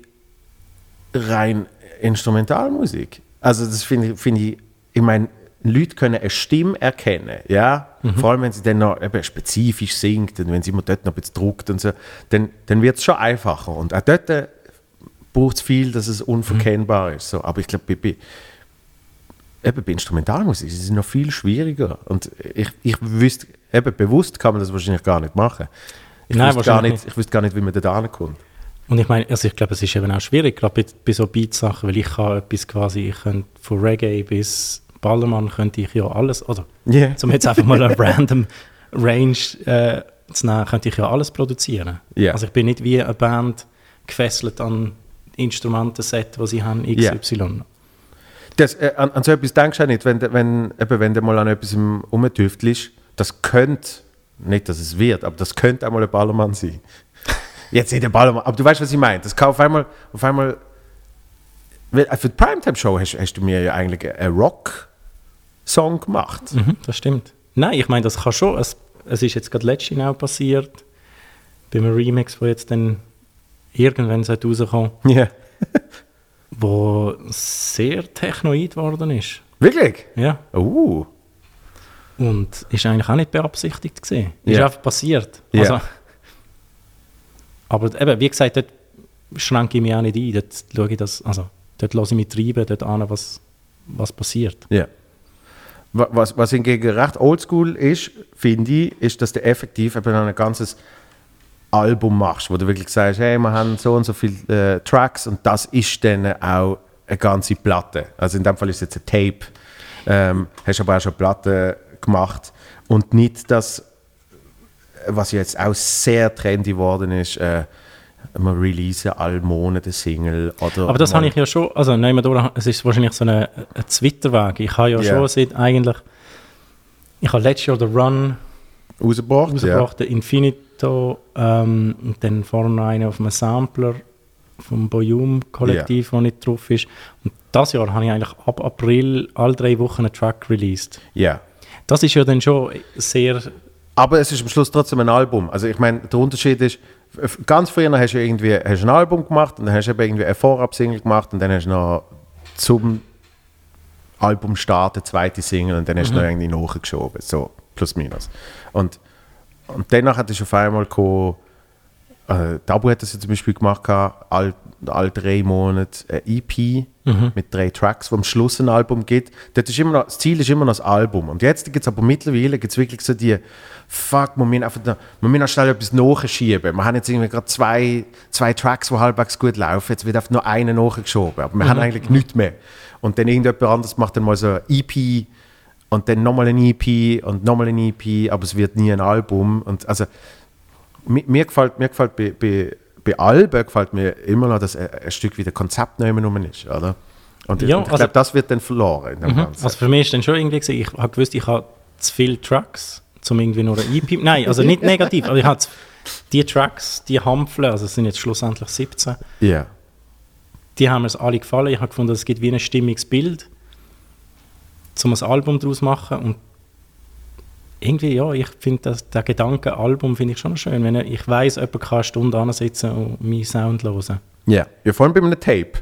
rein Instrumentalmusik. Also das finde ich meine, Leute können eine Stimme erkennen, ja? Vor allem wenn sie dann noch eben spezifisch singt und wenn sie immer dort noch ein bisschen druckt und so, dann wird es schon einfacher und auch dort braucht es viel, dass es unverkennbar ist. So. Aber ich glaube, bei Instrumentalmusik ist es noch viel schwieriger und ich wüsste, eben bewusst kann man das wahrscheinlich gar nicht machen. Ich wüsste gar nicht, wie man da hinkommt. Und ich meine, also ich glaube, es ist eben auch schwierig, gerade bei so Beatsachen, weil ich kann etwas quasi, ich könnte von Reggae bis Ballermann könnte ich ja alles, oder um jetzt einfach mal eine random Range zu nehmen, könnte ich ja alles produzieren. Yeah. Also ich bin nicht wie eine Band gefesselt an Instrumentenset, die sie haben, XY. Yeah. An so etwas denkst du auch nicht, wenn du mal an etwas rumtüftelst, das könnte, nicht dass es wird, aber das könnte auch mal ein Ballermann sein. Jetzt nicht der Ballermann, aber du weißt, was ich meine. Das kann auf einmal für die Primetime-Show hast du mir ja eigentlich eine Rock, Song gemacht. Mhm, das stimmt. Nein, ich meine, das kann schon. Es ist jetzt gerade letztens auch passiert, bei einem Remix, der jetzt dann irgendwann rauskommt. Ja. Yeah. Wo sehr technoid worden ist. Wirklich? Ja. Und ist eigentlich auch nicht beabsichtigt gewesen. Yeah. Ist einfach passiert. Yeah. Also, aber eben, wie gesagt, dort schränke ich mich auch nicht ein. Dort schaue ich das, also, dort lasse ich mich treiben, dort an, was passiert. Yeah. Was hingegen recht oldschool ist, finde ich, ist, dass du effektiv eben ein ganzes Album machst, wo du wirklich sagst, hey, wir haben so und so viele Tracks und das ist dann auch eine ganze Platte. Also in dem Fall ist es jetzt ein Tape. Hast aber auch schon Platten gemacht und nicht das, was jetzt auch sehr trendy geworden ist, man release alle Monate Single oder... Aber das habe ich ja schon, also nehmen wir durch, es ist wahrscheinlich so ein Zwitterweg. Ich habe ja schon seit eigentlich, ich habe letztes Jahr den Run rausgebracht, den Infinito, und dann vorne einen auf einem Sampler vom Boyum-Kollektiv, der nicht drauf ist. Und das Jahr habe ich eigentlich ab April alle 3 Wochen einen Track released. Ja. Yeah. Das ist ja dann schon sehr... Aber es ist am Schluss trotzdem ein Album. Also ich meine, der Unterschied ist, ganz früher hast du irgendwie ein Album gemacht und dann hast du irgendwie eine Vorab-Single gemacht und dann hast du noch zum Albumstart eine zweite Single und dann hast du noch irgendwie nachgeschoben. So, plus minus. Und danach hat es auf einmal gekommen, Tabu hat das ja zum Beispiel gemacht, alle 3 Monate eine EP mit 3 Tracks, wo am Schluss ein Album gibt. Das Ziel ist immer noch das Album. Und jetzt gibt es aber mittlerweile gibt's wirklich so die wir müssen schnell etwas nachschieben. Wir haben jetzt irgendwie gerade zwei Tracks, die halbwegs gut laufen. Jetzt wird einfach nur einer nachgeschoben. Aber wir haben eigentlich nichts mehr. Und dann irgendjemand anderes macht dann mal so eine EP und dann nochmal eine EP und nochmal eine EP, aber es wird nie ein Album. Und also... Mir gefällt bei Alben gefällt mir immer noch, dass ein Stück wie der Konzept nicht mehr rum ist, oder? Und ja, ich glaube, das wird dann verloren in dem Ganzen. Also für mich ist dann schon irgendwie, ich habe gewusst, ich habe zu viele Tracks, um irgendwie nur eine EP... Nein, also nicht negativ, aber ich habe die Tracks, die Hampfeln, also es sind jetzt schlussendlich 17, yeah. Die haben mir alle gefallen. Ich habe gefunden, es gibt wie ein stimmiges Bild, um ein Album daraus zu machen. Und irgendwie, ja, ich finde der Gedanke Album finde ich schon schön, wenn ich weiss, jemand kann eine Stunde ansitzen und meinen Sound hören. Yeah. Ja, vor allem bei einem Tape.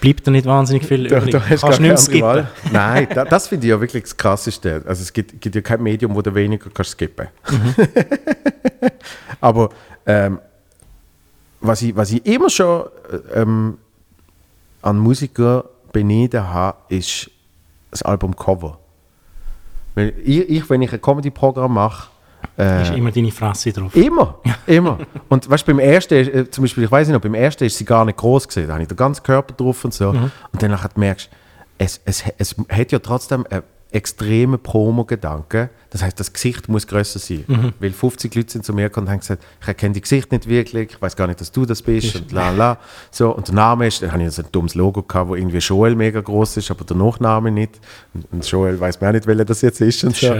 Bleibt da nicht wahnsinnig viel übrig. Da hast kannst du nicht skippen. Wahl. Nein, das finde ich ja wirklich das Krasseste. Also es gibt ja kein Medium, wo du weniger kannst skippen. Aber was ich immer schon an Musiker beneiden habe, ist das Albumcover. Wenn ich ein Comedy-Programm mache... ist immer deine Fresse drauf. Immer. Und weißt, beim ersten, zum Beispiel, ich weiß nicht, beim ersten ist sie gar nicht groß gesehen. Da habe ich den ganzen Körper drauf und so. Mhm. Und dann merkst du, es hat ja trotzdem einen extremen Promo-Gedanken. Das heisst, das Gesicht muss grösser sein. Mhm. Weil 50 Leute sind zu mir gekommen und haben gesagt, ich erkenne dein Gesicht nicht wirklich, ich weiß gar nicht, dass du das bist und lala. So, und der Name ist, da habe ich so ein dummes Logo gehabt, wo irgendwie Joel mega groß ist, aber der Nachname nicht. Und Joel weiss mir auch nicht, welcher das jetzt ist. Und so.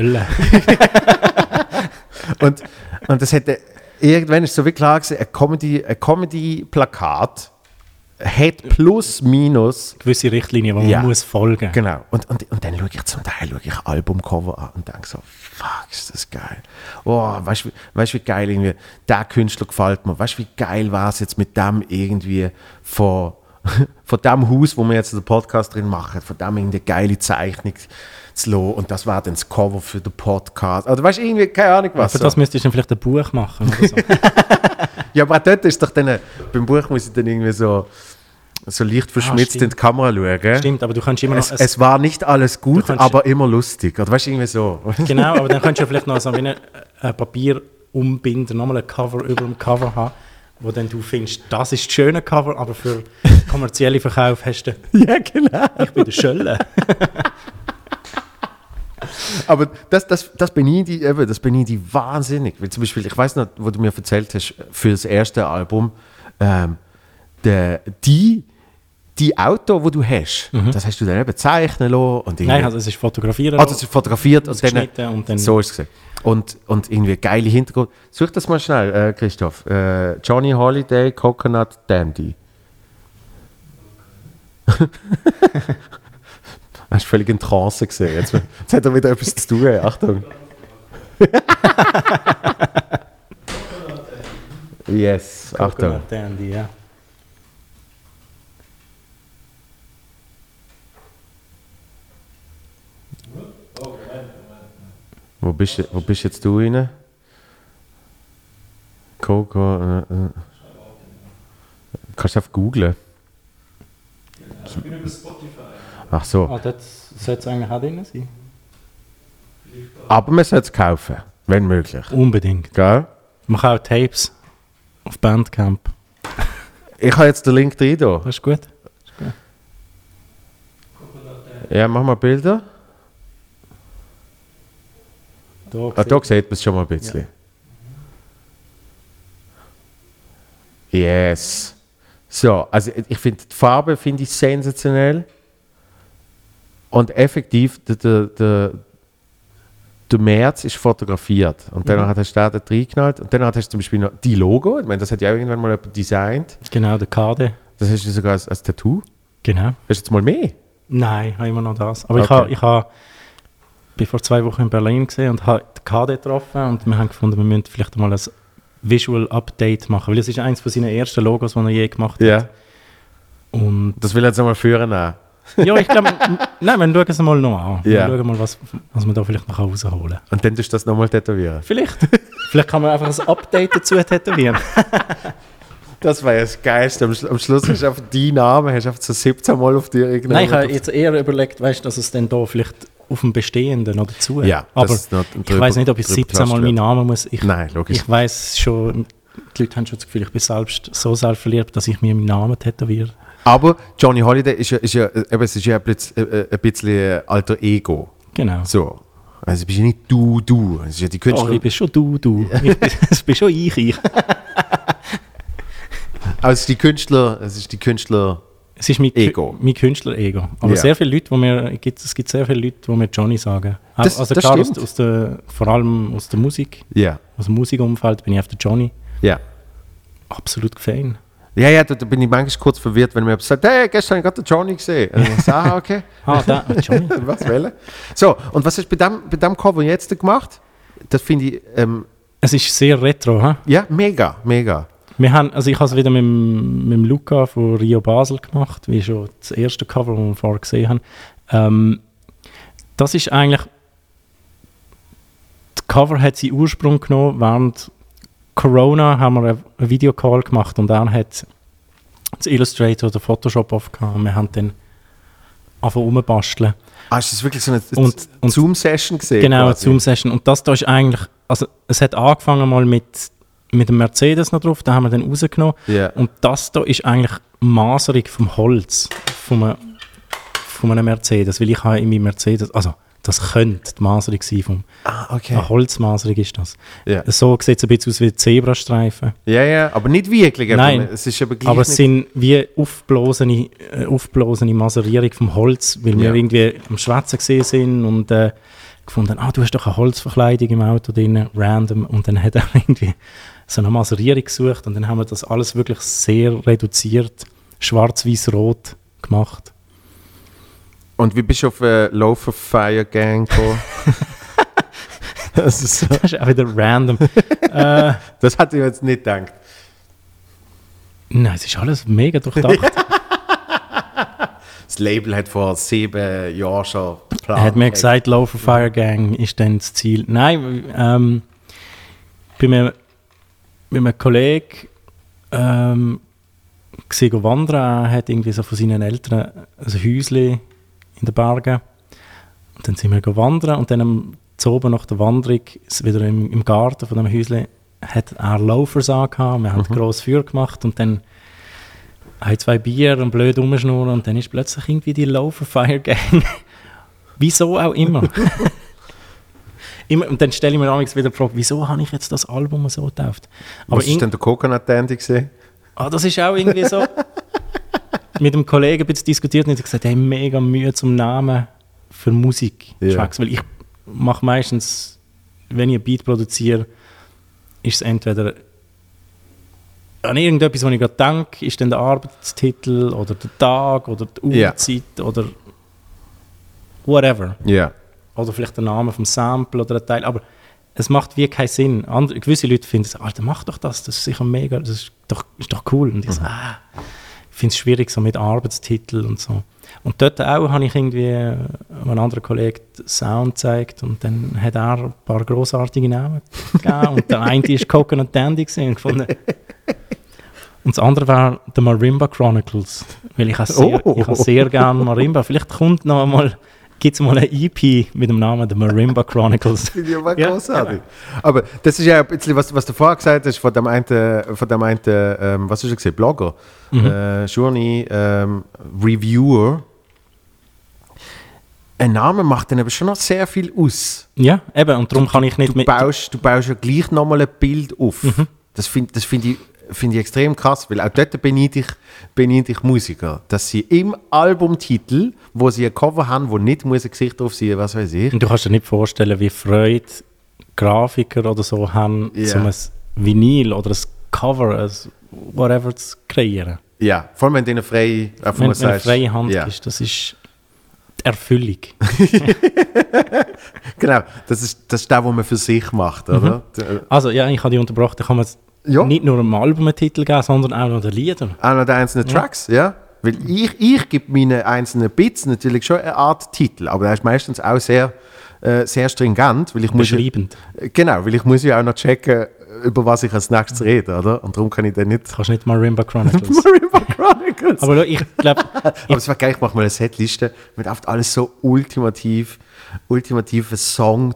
und das hätte, irgendwann ist so wie klar gewesen, ein Comedy-Plakat hat plus, minus... gewisse Richtlinien, die man muss folgen. Genau. Und dann schaue ich zum Teil Albumcover an und denke so, fuck, ist das geil. Oh, weißt du, wie geil irgendwie, der Künstler gefällt mir. Weißt du, wie geil war es jetzt mit dem irgendwie von dem Haus, wo wir jetzt den Podcast drin machen, von dem irgendeine geile Zeichnung zu lassen. Und das war dann das Cover für den Podcast. Also weißt du, irgendwie, keine Ahnung was. Aber das müsstest du dann vielleicht ein Buch machen oder so. Ja, aber auch dort ist doch dann, beim Buch muss ich dann irgendwie so leicht verschmitzt in die Kamera schauen. Stimmt, aber du kannst immer noch... Es war nicht alles gut, aber immer lustig. Oder weißt du, irgendwie so. Genau, aber dann kannst du vielleicht noch so wie ein Papier umbinden, nochmal ein Cover über dem Cover haben, wo dann du findest, das ist das schöne Cover, aber für kommerzielle Verkauf hast du... Ja, genau. Ich bin der Schölle. Aber das beneide ich wahnsinnig. Weil zum Beispiel, ich weiß noch, wo du mir erzählt hast, für das erste Album, die Auto, die du hast, das hast du dann eben zeichnen lassen. Und nein, also es ist fotografieren. Also es ist fotografiert und geschnitten und dann... So ist es gewesen. Und irgendwie geile Hintergrund. Such das mal schnell, Christoph. Johnny Holiday, Coconut Dandy. Er war völlig in Trance gesehen. Jetzt hat er wieder etwas zu tun. Achtung. Yes, Achtung. Dandy, ja. Wo bist jetzt du rein? Coco. Kannst du auf googlen? Ich bin über Spotify. Ach so. Ah, das sollte es eigentlich auch drin sein. Aber man sollte es kaufen, wenn möglich. Unbedingt. Gell? Man kann auch Tapes auf Bandcamp. Ich habe jetzt den Link drin. Das ist gut. Ja, mach mal Bilder. Da sieht man es schon mal ein bisschen. Ja. Yes. So, also ich finde die Farbe sensationell und effektiv, der März ist fotografiert und dann hast du da reingeknallt und dann hast du zum Beispiel noch die Logo, ich meine, das hat ja irgendwann mal jemand designt. Genau, der Karte. Das hast du sogar als Tattoo? Genau. Hast du jetzt mal mehr? Nein, ich habe immer noch das, aber okay. Ich bin vor 2 Wochen in Berlin gesehen und habe die Karte getroffen und wir haben gefunden, wir müssen vielleicht mal ein Visual Update machen, weil es ist eines von seinen ersten Logos, die er je gemacht hat. Und das will er jetzt einmal führen an. Ja, ich glaube, nein, wir schauen es mal noch an. Wir schauen mal, was man da vielleicht noch rausholen kann. Und dann tust du das nochmal tätowieren? Vielleicht kann man einfach ein Update dazu tätowieren. Das war ja das Geilste. Am Schluss hast du einfach deinen Namen, hast du einfach so 17 Mal auf dir genommen. Nein, ich habe jetzt eher überlegt, weißt, dass es dann da vielleicht auf dem Bestehenden noch dazu. Ja, aber ich weiß nicht, ob ich 17 Mal meinen Namen muss. Nein, logisch. Ich weiß schon, die Leute haben schon das Gefühl, ich bin selbst so selbstverliebt, dass ich mir meinen Namen tätowiere. Aber Johnny Holiday ist ja ein bisschen alter Ego. Genau. So. Also bist ja nicht du. Es ist ja die Künstlerin. Oh, ich bin schon du. Es bin schon ich. Aber es ist die Künstler. Es ist mein Ego. Mein Künstler-Ego. Aber sehr viele Leute, es gibt sehr viele Leute, die mir Johnny sagen. Das klar, stimmt. Vor allem aus der Musik. Yeah. Aus dem Musikumfeld bin ich auf der Johnny. Ja. Yeah. Absolut Fan. Ja, da bin ich manchmal kurz verwirrt, wenn mir jemand sagt, hey, gestern habe ich den Johnny gesehen. Und ich sage, okay. Johnny. Was will er? So, und was hast du bei dem Cover jetzt gemacht? Das finde ich... es ist sehr retro, hä? Ja, mega. Ich habe es wieder mit dem Luca von Rio Basel gemacht, wie schon das erste Cover, das wir vorher gesehen haben. Das ist eigentlich... Das Cover hat seinen Ursprung genommen. Während Corona haben wir einen Videocall gemacht und er hat das Illustrator oder Photoshop aufgehauen und wir haben dann angefangen rumbasteln. Hast du das wirklich so eine Zoom-Session gesehen? Genau, eine Zoom-Session. Und das da ist eigentlich... Also es hat angefangen mal mit dem Mercedes noch drauf, den haben wir dann rausgenommen. Yeah. Und das hier ist eigentlich Maserung vom Holz von einem Mercedes, weil ich habe in meinem Mercedes, also das könnte die Maserung sein, eine Holzmaserung ist das. Yeah. So sieht es ein bisschen aus wie Zebrastreifen. Ja, aber nicht wirklich. Nein, es ist aber es sind wie aufgeblasene Maserierung vom Holz, weil wir irgendwie am Schwätzen gesehen sind und gefunden, du hast doch eine Holzverkleidung im Auto drin, random, und dann hat er irgendwie so eine Maserierung gesucht und dann haben wir das alles wirklich sehr reduziert, schwarz-weiß-rot gemacht. Und wie bist du auf Loaf of Fire Gang gekommen? Das ist auch wieder random. Das hatte ich jetzt nicht gedacht. Nein, es ist alles mega durchdacht. Das Label hat vor 7 Jahren schon geplant. Er hat mir gesagt, Loaf of Fire Gang ist dann das Ziel. Nein, bei einem Kollegen gesehen wandern, er hat irgendwie so von seinen Eltern ein Häuschen in den Bergen. Und dann sind wir wandern und dann oben nach der Wanderung, wieder im Garten von dem Häuschen, hat er Loafers angehabt. Wir haben ein grosses Feuer gemacht und dann ein, 2 Bier und blöd rumschnurren und dann ist plötzlich irgendwie die Loaf of Fire Gang. Wieso auch immer. Und dann stelle ich mir damals wieder die Frage, wieso habe ich jetzt das Album so getauft? Was war denn der Coconut Dandy gesehen? Das ist auch irgendwie so. Mit einem Kollegen ein bisschen diskutiert und ich habe gesagt, ich habe mega Mühe zum Namen für Musik. Yeah. Weil ich mache meistens, wenn ich ein Beat produziere, ist es entweder an irgendetwas, was ich gerade denke, ist dann der Arbeitstitel oder der Tag oder die Uhrzeit oder whatever. Yeah. Oder vielleicht der Name vom Sample oder ein Teil, aber es macht wie keinen Sinn. Andere, gewisse Leute finden, Alter, mach doch das ist sicher mega, das ist doch cool. Und ich so, ich finde es schwierig so mit Arbeitstitel und so. Und dort auch habe ich irgendwie einem anderen Kollegen Sound gezeigt und dann hat er ein paar grossartige Namen gegeben. Und der eine war Coconut Dandy und gefunden. Und das andere war The Marimba Chronicles, weil ich sehr gerne Marimba. Vielleicht kommt noch einmal, gibt es mal eine EP mit dem Namen The Marimba Chronicles. Das finde ich aber großartig. Ja. Aber das ist ja ein bisschen, was du vorher gesagt hast, von dem einen was hast du gesehen, Blogger, Journey, Reviewer. Ein Name macht dann aber schon noch sehr viel aus. Ja, eben, und darum kann ich nicht... Du baust ja gleich nochmal ein Bild auf. Mhm. Das finde ich extrem krass, weil auch dort beneide ich Musiker, dass sie im Albumtitel, wo sie ein Cover haben, wo nicht ein Gesicht drauf sein muss, was weiß ich. Und du kannst dir nicht vorstellen, wie Freude Grafiker oder so haben, um ein Vinyl oder ein Cover, ein whatever zu kreieren. Ja, vor allem wenn du eine freie Hand ist, das ist die Erfüllung. Genau, das ist das, was man für sich macht, oder? Mhm. Also ja, ich habe dich unterbrochen, da kann man ja. Nicht nur einem Album einen Titel geben, sondern auch noch den Liedern. Auch noch den einzelnen Tracks, ja. Weil ich gebe meinen einzelnen Bits natürlich schon eine Art Titel, aber der ist meistens auch sehr, sehr stringent. Weil ich beschreibend. Weil ich muss ja auch noch checken, über was ich als nächstes rede, oder? Und darum kann ich dann nicht... Kannst nicht Marimba Chronicles. Marimba Chronicles! Aber ich glaube... Aber es war geil, ich mache mal eine Setliste mit oft alles so ultimative Song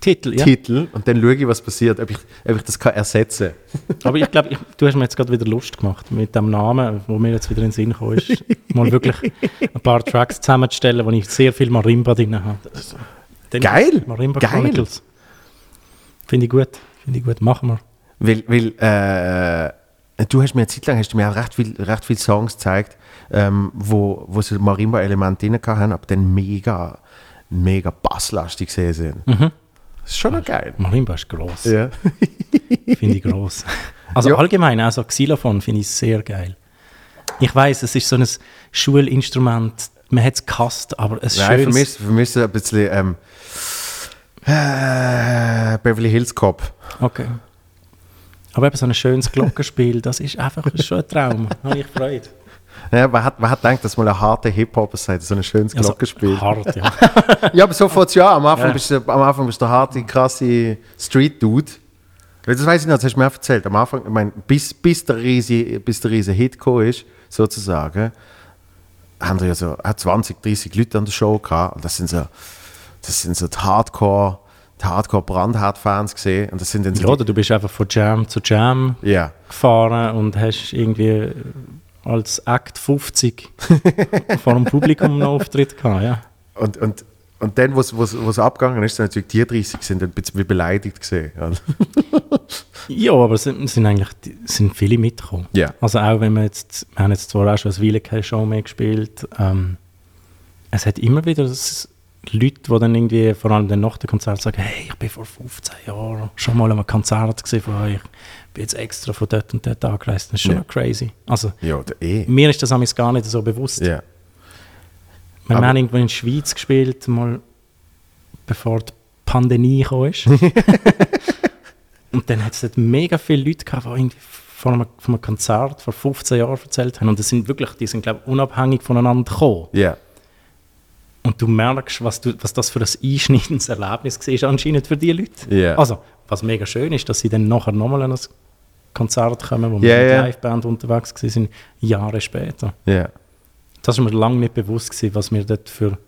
Titel, und dann schaue ich, was passiert, ob ich das kann ersetzen kann. Aber ich glaube, du hast mir jetzt gerade wieder Lust gemacht, mit dem Namen, wo mir jetzt wieder in den Sinn kam, ist, mal wirklich ein paar Tracks zusammenzustellen, wo ich sehr viel Marimba drin habe. Also, geil! Marimba Chronicles. Finde ich gut, machen wir. Weil du hast mir eine Zeit lang auch recht viel Songs gezeigt, wo so Marimba-Elemente drin hatten, aber dann mega basslastig gesehen sind. Mhm. Das ist schon noch geil. Marimba ist gross. Ja. Finde ich gross. Also allgemein, also Xylophon finde ich sehr geil. Ich weiss, es ist so ein Schulinstrument, man hat es gehasst, aber es ist schön. Für mich ist es ein bisschen Beverly Hills Cop. Okay. Aber eben so ein schönes Glockenspiel, das ist einfach schon ein Traum. Habe ich Freude. Ja, man hat gedacht, dass mal ein harter Hip-Hopper sei, so ein schönes Glockenspiel. Also, hart, ja. Ja, aber so vor 2 Jahren. Am Anfang bist du der harte, krasse Street-Dude. Das weiß ich noch, das hast du mir auch erzählt. Am Anfang, ich meine, bis der riesige Hit gekommen ist, sozusagen, haben wir ja so 20, 30 Leute an der Show gehabt. Und das sind so die Hardcore Brandhard-Fans gesehen. Und das sind dann so du bist einfach von Jam zu Jam gefahren und hast irgendwie... als Act 50 vor dem Publikum noch Auftritt gehabt, ja. Und dann, was abgegangen ist, sind natürlich die 30 sind ein bisschen wie beleidigt gesehen. Ja, aber es sind viele mitgekommen. Yeah. Also auch wenn wir haben jetzt zwar auch schon eine Weile keine Show mehr gespielt, es hat immer wieder Leute, die dann irgendwie, vor allem dann nach dem Konzert, sagen, hey, ich bin vor 15 Jahren schon mal an einem Konzert gesehen von euch. Bin jetzt extra von dort und dort angereist. Das ist schon crazy. Also, mir ist das amigs gar nicht so bewusst. Yeah. Wir haben irgendwann in der Schweiz gespielt, mal bevor die Pandemie gekommen ist. Und dann hat es dort mega viele Leute gehabt, die irgendwie von einem Konzert vor 15 Jahren erzählt haben. Und das sind wirklich, die sind, glaube ich, unabhängig voneinander gekommen. Yeah. Und du merkst, was das für ein einschneidendes Erlebnis war anscheinend für die Leute. Yeah. Also, was mega schön ist, dass sie dann nachher nochmal an ein Konzert kommen, wo wir mit Liveband unterwegs waren, Jahre später. Yeah. Das war mir lange nicht bewusst gewesen, was wir dort für,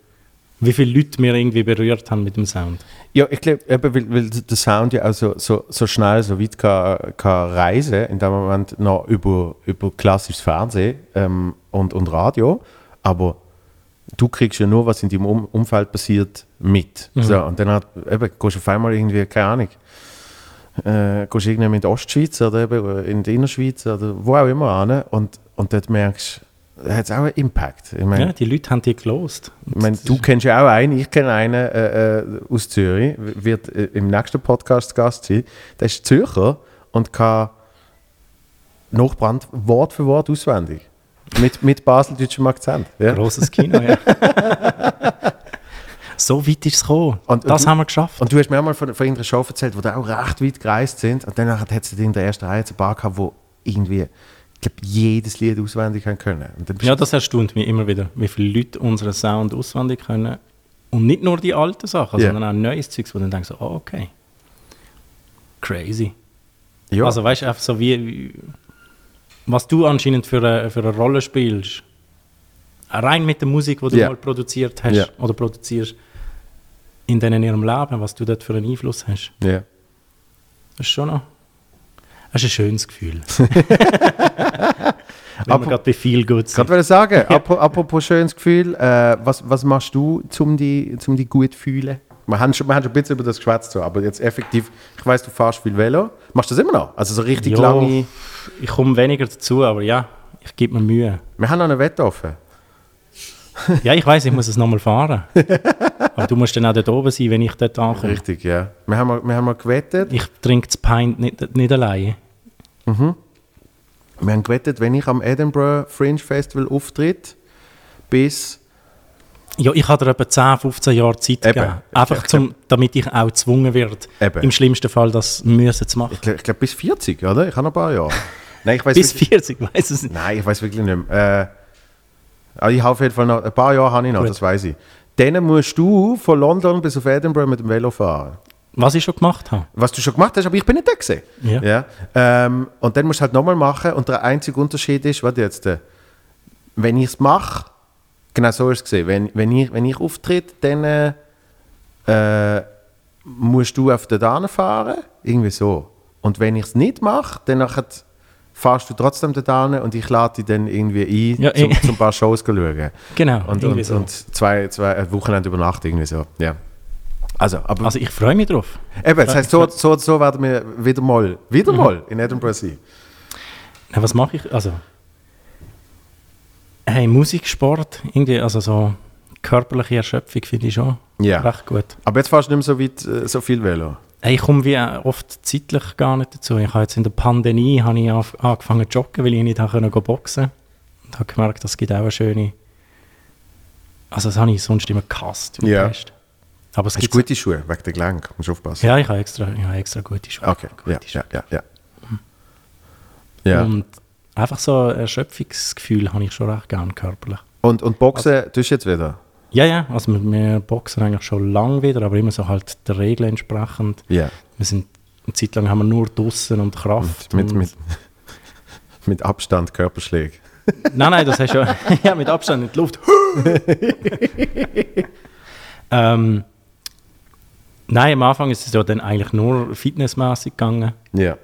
wie viele Leute wir irgendwie berührt haben mit dem Sound. Ja, ich glaube, weil der Sound ja auch so schnell, so weit kann reisen, in dem Moment noch über klassisches Fernsehen und Radio, aber du kriegst ja nur, was in deinem Umfeld passiert, mit. Mhm. So, und dann gehst du auf einmal irgendwie, keine Ahnung, gehst irgendwie in die Ostschweiz oder eben in die Innerschweiz oder wo auch immer hin und dort merkst du, da hat es auch einen Impact. Ich mein, die Leute haben die gelost. Ich mein, du kennst ja auch einen, ich kenne einen aus Zürich, wird im nächsten Podcast Gast sein. Der ist Zürcher und kann Nachbrand Wort für Wort auswendig. Mit baseldeutschem Akzent. Ja. Grosses Kino, ja. so weit ist es gekommen. Und das haben wir geschafft. Und du hast mir einmal von irgendeiner Show erzählt, wo die auch recht weit gereist sind. Und danach hat es in der ersten Reihe ein paar gehabt, wo irgendwie, ich glaube, jedes Lied auswendig können. Und ja, das erstaunt mich immer wieder, wie viele Leute unseren Sound auswendig können. Und nicht nur die alten Sachen, yeah, sondern auch neues Zeugs, wo dann denkst du, so, oh, okay. Crazy. Ja. Also weißt du, einfach so wie, was du anscheinend für eine Rolle spielst, rein mit der Musik, die du yeah mal produziert hast, yeah, oder produzierst, in ihrem Leben, was du dort für einen Einfluss hast. Yeah. Das ist schon noch... Das ist ein schönes Gefühl. Wenn wir gerade bei viel gut sind. Ich wollte sagen, apropos schönes Gefühl, was machst du, um dich gut zu fühlen? Wir haben schon ein bisschen über das geschwätzt, aber jetzt effektiv, ich weiss, du fährst viel Velo. Machst du das immer noch? Also so richtig jo, lange... Ich komme weniger dazu, aber ja, ich gebe mir Mühe. Wir haben noch eine Wette offen. Ja, ich weiss, ich muss es nochmal fahren. Aber du musst dann auch dort oben sein, wenn ich dort ankomme. Richtig, ja. Wir haben mal gewettet. Ich trinke das Pint nicht alleine. Mhm. Wir haben gewettet, wenn ich am Edinburgh Fringe Festival auftritt, bis... Ja, ich habe dir etwa 10, 15 Jahre Zeit gegeben. Einfach, damit ich auch gezwungen werde, im schlimmsten Fall das müssen zu machen. Ich glaube, bis 40, oder? Ich habe noch ein paar Jahre. Nein, ich weiss bis wirklich, 40, weiss es nicht. Nein, ich weiß wirklich nicht mehr. Ich habe auf jeden Fall noch ein paar Jahre, habe ich noch, gut, das weiß ich. Dann musst du von London bis auf Edinburgh mit dem Velo fahren. Was ich schon gemacht habe. Was du schon gemacht hast, aber ich bin nicht da gewesen. Ja. Ja. Und dann musst du halt nochmal machen und der einzige Unterschied ist, warte jetzt, wenn ich es mache, genau so ist es gewesen, wenn ich auftritt, dann musst du auf den Danen fahren, irgendwie so. Und wenn ich es nicht mache, dann fahrst du trotzdem dahin und ich lade dich dann irgendwie ein, ja, zum paar Shows zu schauen. Genau. Und zwei Wochenende über Nacht irgendwie so. Ja. Also ich freue mich drauf. Eben, das heisst, so werden wir wieder mal in Edinburgh sein. Na, was mache ich? Also, hey, Musik, Sport, irgendwie, also so körperliche Erschöpfung finde ich schon recht gut. Aber jetzt fährst du nicht mehr so weit, so viel Velo. Ich komme wie oft zeitlich gar nicht dazu. Ich habe jetzt in der Pandemie angefangen zu joggen, weil ich nicht boxen konnte. Und habe gemerkt, das gibt auch eine schöne... Also das habe ich sonst immer gehasst. Ja. Aber es gibt gute Schuhe, wegen der Gelenk. Musst du aufpassen. Ja, ich habe extra gute Schuhe. Okay, gute Schuhe. Und einfach so ein Erschöpfungsgefühl habe ich schon recht gern körperlich. Und Boxen tust du jetzt wieder? Ja, also wir boxen eigentlich schon lange wieder, aber immer so halt der Regel entsprechend. Yeah. Wir sind eine Zeit lang haben wir nur Dussen und Kraft. Mit Abstand Körperschläge. Nein, das hast du ja mit Abstand in die Luft. Nein, am Anfang ist es ja dann eigentlich nur fitnessmäßig gegangen. Yeah.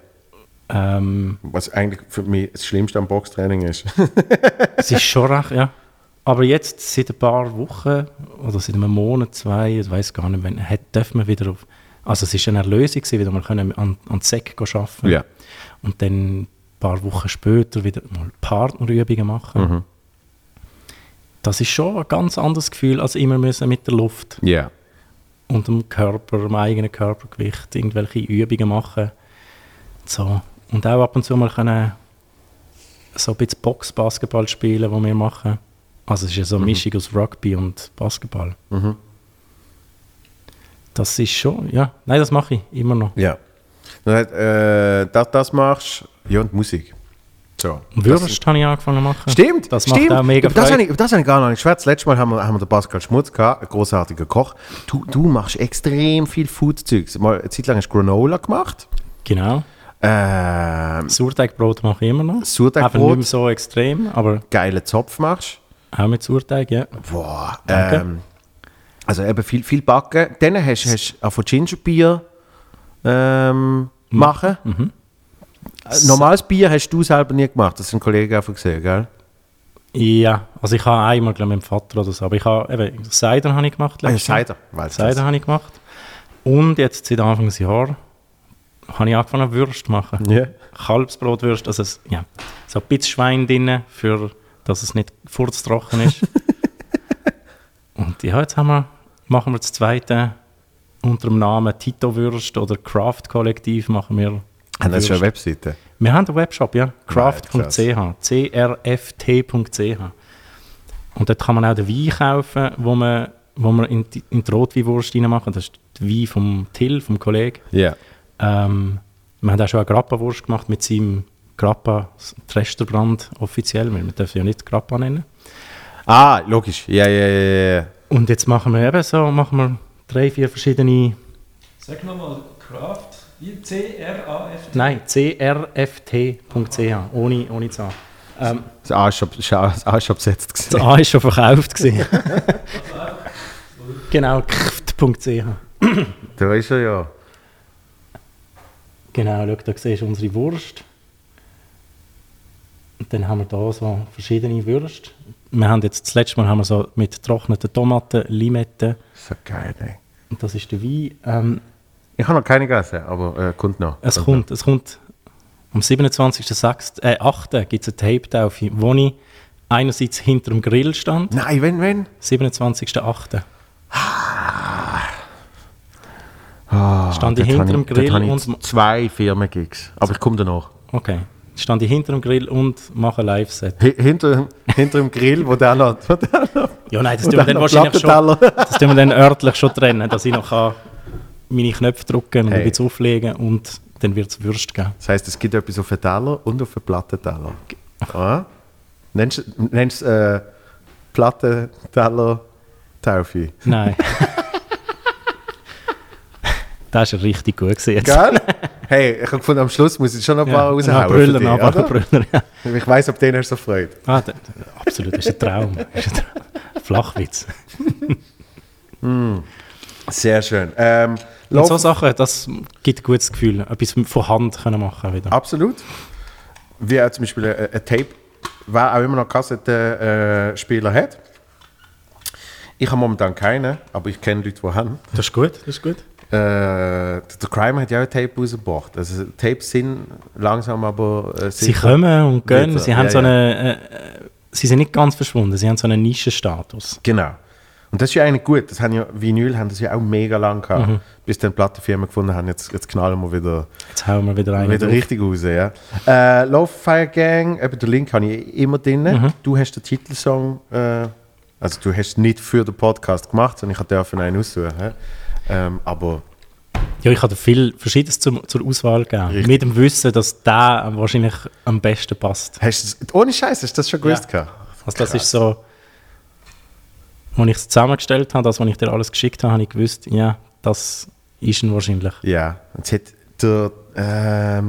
Was eigentlich für mich das Schlimmste am Boxtraining ist. Es ist schon recht, ja. Aber jetzt, seit ein paar Wochen oder seit einem Monat, 2, ich weiß gar nicht, dürfen wir wieder auf... Also es war eine Erlösung, wieder mal an die Säcke arbeiten können. Yeah. Und dann ein paar Wochen später wieder mal Partnerübungen machen. Mhm. Das ist schon ein ganz anderes Gefühl, als immer müssen mit der Luft und dem Körper, dem eigenen Körpergewicht, irgendwelche Übungen machen. So. Und auch ab und zu mal können so ein bisschen Box-Basketball spielen, was wir machen. Also es ist ja so eine Mischung aus Rugby und Basketball. Mhm. Das ist schon, ja. Nein, das mache ich immer noch. Ja. Das machst du, ja, und Musik. So. Würst habe ich angefangen zu machen. Stimmt, das macht auch mega Freude. Das habe ich gar noch nicht geschwätzt. Letztes Mal haben wir den Pascal Schmutz gehabt, ein grossartiger Koch. Du machst extrem viel Food-Zeugs. Mal eine Zeit lang hast du Granola gemacht. Genau. Sauerteigbrot mache ich immer noch. Sauerteigbrot. Aber nicht mehr so extrem. Aber geilen Zopf machst du. Auch mit Sauerteig, ja. Boah, danke. Also eben viel backen. Dann hast du auch von Gingerbier machen. Mhm. Normales Bier hast du selber nie gemacht, das sind Kollegen einfach gesehen, gell? Ja, also ich habe einmal mit dem Vater oder so, aber ich habe eben Cider habe ich gemacht. Cider habe ich gemacht. Und jetzt seit Anfang des Jahres habe ich angefangen Würst zu machen. Yeah. Kalbsbrotwürst, also so ein bisschen Schwein drin für... dass es nicht furztrocken ist. Und ja, jetzt machen wir das zweite unter dem Namen Tito Würst oder Craft Kollektiv machen wir. Haben wir schon eine Webseite? Wir haben einen Webshop, ja. Craft.ch, crft.ch. Und dort kann man auch den Wein kaufen, wo man wo wir in die Rotweinwurst reinmachen. Das ist die Wein vom Till, vom Kollegen. Yeah. Wir haben auch schon eine Grappa-Wurst gemacht mit seinem Grappa-Tresterbrand offiziell. Wir dürfen ja nicht Grappa nennen. Ah, logisch. Ja, ja, ja. Und jetzt machen wir eben so, machen wir 3-4 verschiedene... Sag nochmal, Craft, C-R-A-F-T? Nein, crft.ch, ohne Zahl. Das A war schon besetzt. Das A war schon verkauft. Genau, kft.ch. Da ist er ja. Genau, schau, da siehst du unsere Wurst. Und dann haben wir hier so verschiedene Würste. Wir haben jetzt das letzte Mal haben wir so mit getrockneten Tomaten, Limetten. So geil, ey. Und das ist der Wein. Ich habe noch keine gegessen, aber kommt noch. Es kommt. Am 27.08. gibt es eine Tape-Taufe, wo ich einerseits hinter dem Grill stand. Nein, wenn? 27.08. Stand ich hinter dem Grill und... 2 Firmen-Gigs, aber ich komme danach. Okay. Stand ich hinter dem Grill und mache ein Live-Set. Hinter dem Grill, wo der noch... Ja, nein, das tun wir dann wahrscheinlich schon... Das tun wir dann örtlich schon trennen, dass ich noch meine Knöpfe drücken und ein bisschen auflegen und dann wird es Würst geben. Das heisst, es gibt etwas auf den Teller und auf den Plattenteller. Ah? Nennst du Plattenteller-Taufe? Nein. Das war richtig gut gesehen. Hey, ich habe gefunden, am Schluss muss ich schon ein paar raushauen. Brüller, ja. Ich weiss, ob denen so freut. Ah, absolut, das ist ein Traum. Flachwitz. Sehr schön. Und so Sachen, das gibt ein gutes Gefühl. Etwas von Hand können machen wieder. Absolut. Wie auch zum Beispiel ein Tape, wer auch immer noch Kassettenspieler hat. Ich habe momentan keinen, aber ich kenne Leute, die haben. Das ist gut. Der Crime hat ja auch ein Tape rausgebracht. Also Tapes sind langsam, aber... sie kommen und gehen. Sie haben so eine, sie sind nicht ganz verschwunden, sie haben so einen Nischenstatus. Genau. Und das ist ja eigentlich gut. Das haben ja, Vinyl haben das ja auch mega lang gehabt, bis dann Plattenfirmen gefunden haben, jetzt knallen wir wieder... Jetzt hauen wir wieder richtig raus, ja. Lowfire Gang, eben den Link habe ich immer drin. Du hast den Titelsong... also du hast nicht für den Podcast gemacht, sondern ich durfte einen aussuchen. Aber... Ja, ich hatte viel Verschiedenes zur Auswahl gegeben. Richtig. Mit dem Wissen, dass der wahrscheinlich am besten passt. Ohne Scheiß, hast du das schon gewusst? Ja. Also das ist so... Als ich es zusammengestellt habe, das, was ich dir alles geschickt habe, habe ich gewusst, ja, das ist ihn wahrscheinlich. Ja, jetzt hat der...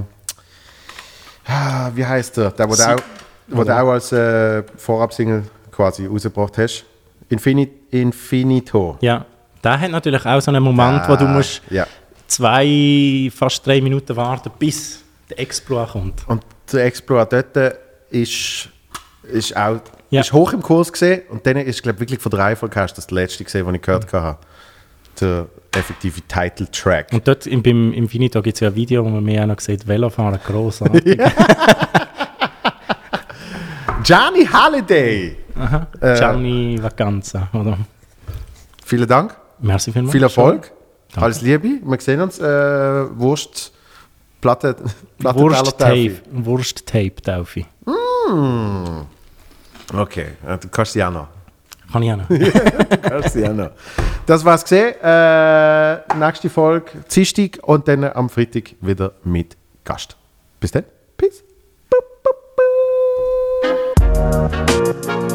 wie heisst der? Der, den du auch als Vorab-Single quasi rausgebracht hast. Infinito. Ja. Der hat natürlich auch so einen Moment, wo du musst 2, fast 3 Minuten warten, bis der Exploit kommt. Und der Exploit dort ist auch... Ja. Ich war hoch im Kurs gesehen und dann ist, glaube ich, wirklich von der Reihenfolgecast das letzte gesehen, was ich gehört habe. Der effektive Title-Track. Und dort beim Infinito gibt es ja ein Video, wo man mir auch noch sieht, Velofahren, grossartig. Gianni Halliday! Aha. Gianni Vacanza, oder? Vielen Dank. Merci vielmals. Viel Erfolg. Danke. Alles Liebe. Wir sehen uns. Wurst-Tape-Taufe. Okay, du kannst sie auch noch. Kann ich auch noch. Du kannst sie auch noch. Das war's gesehen. Nächste Folge Dienstag und dann am Freitag wieder mit Gast. Bis dann.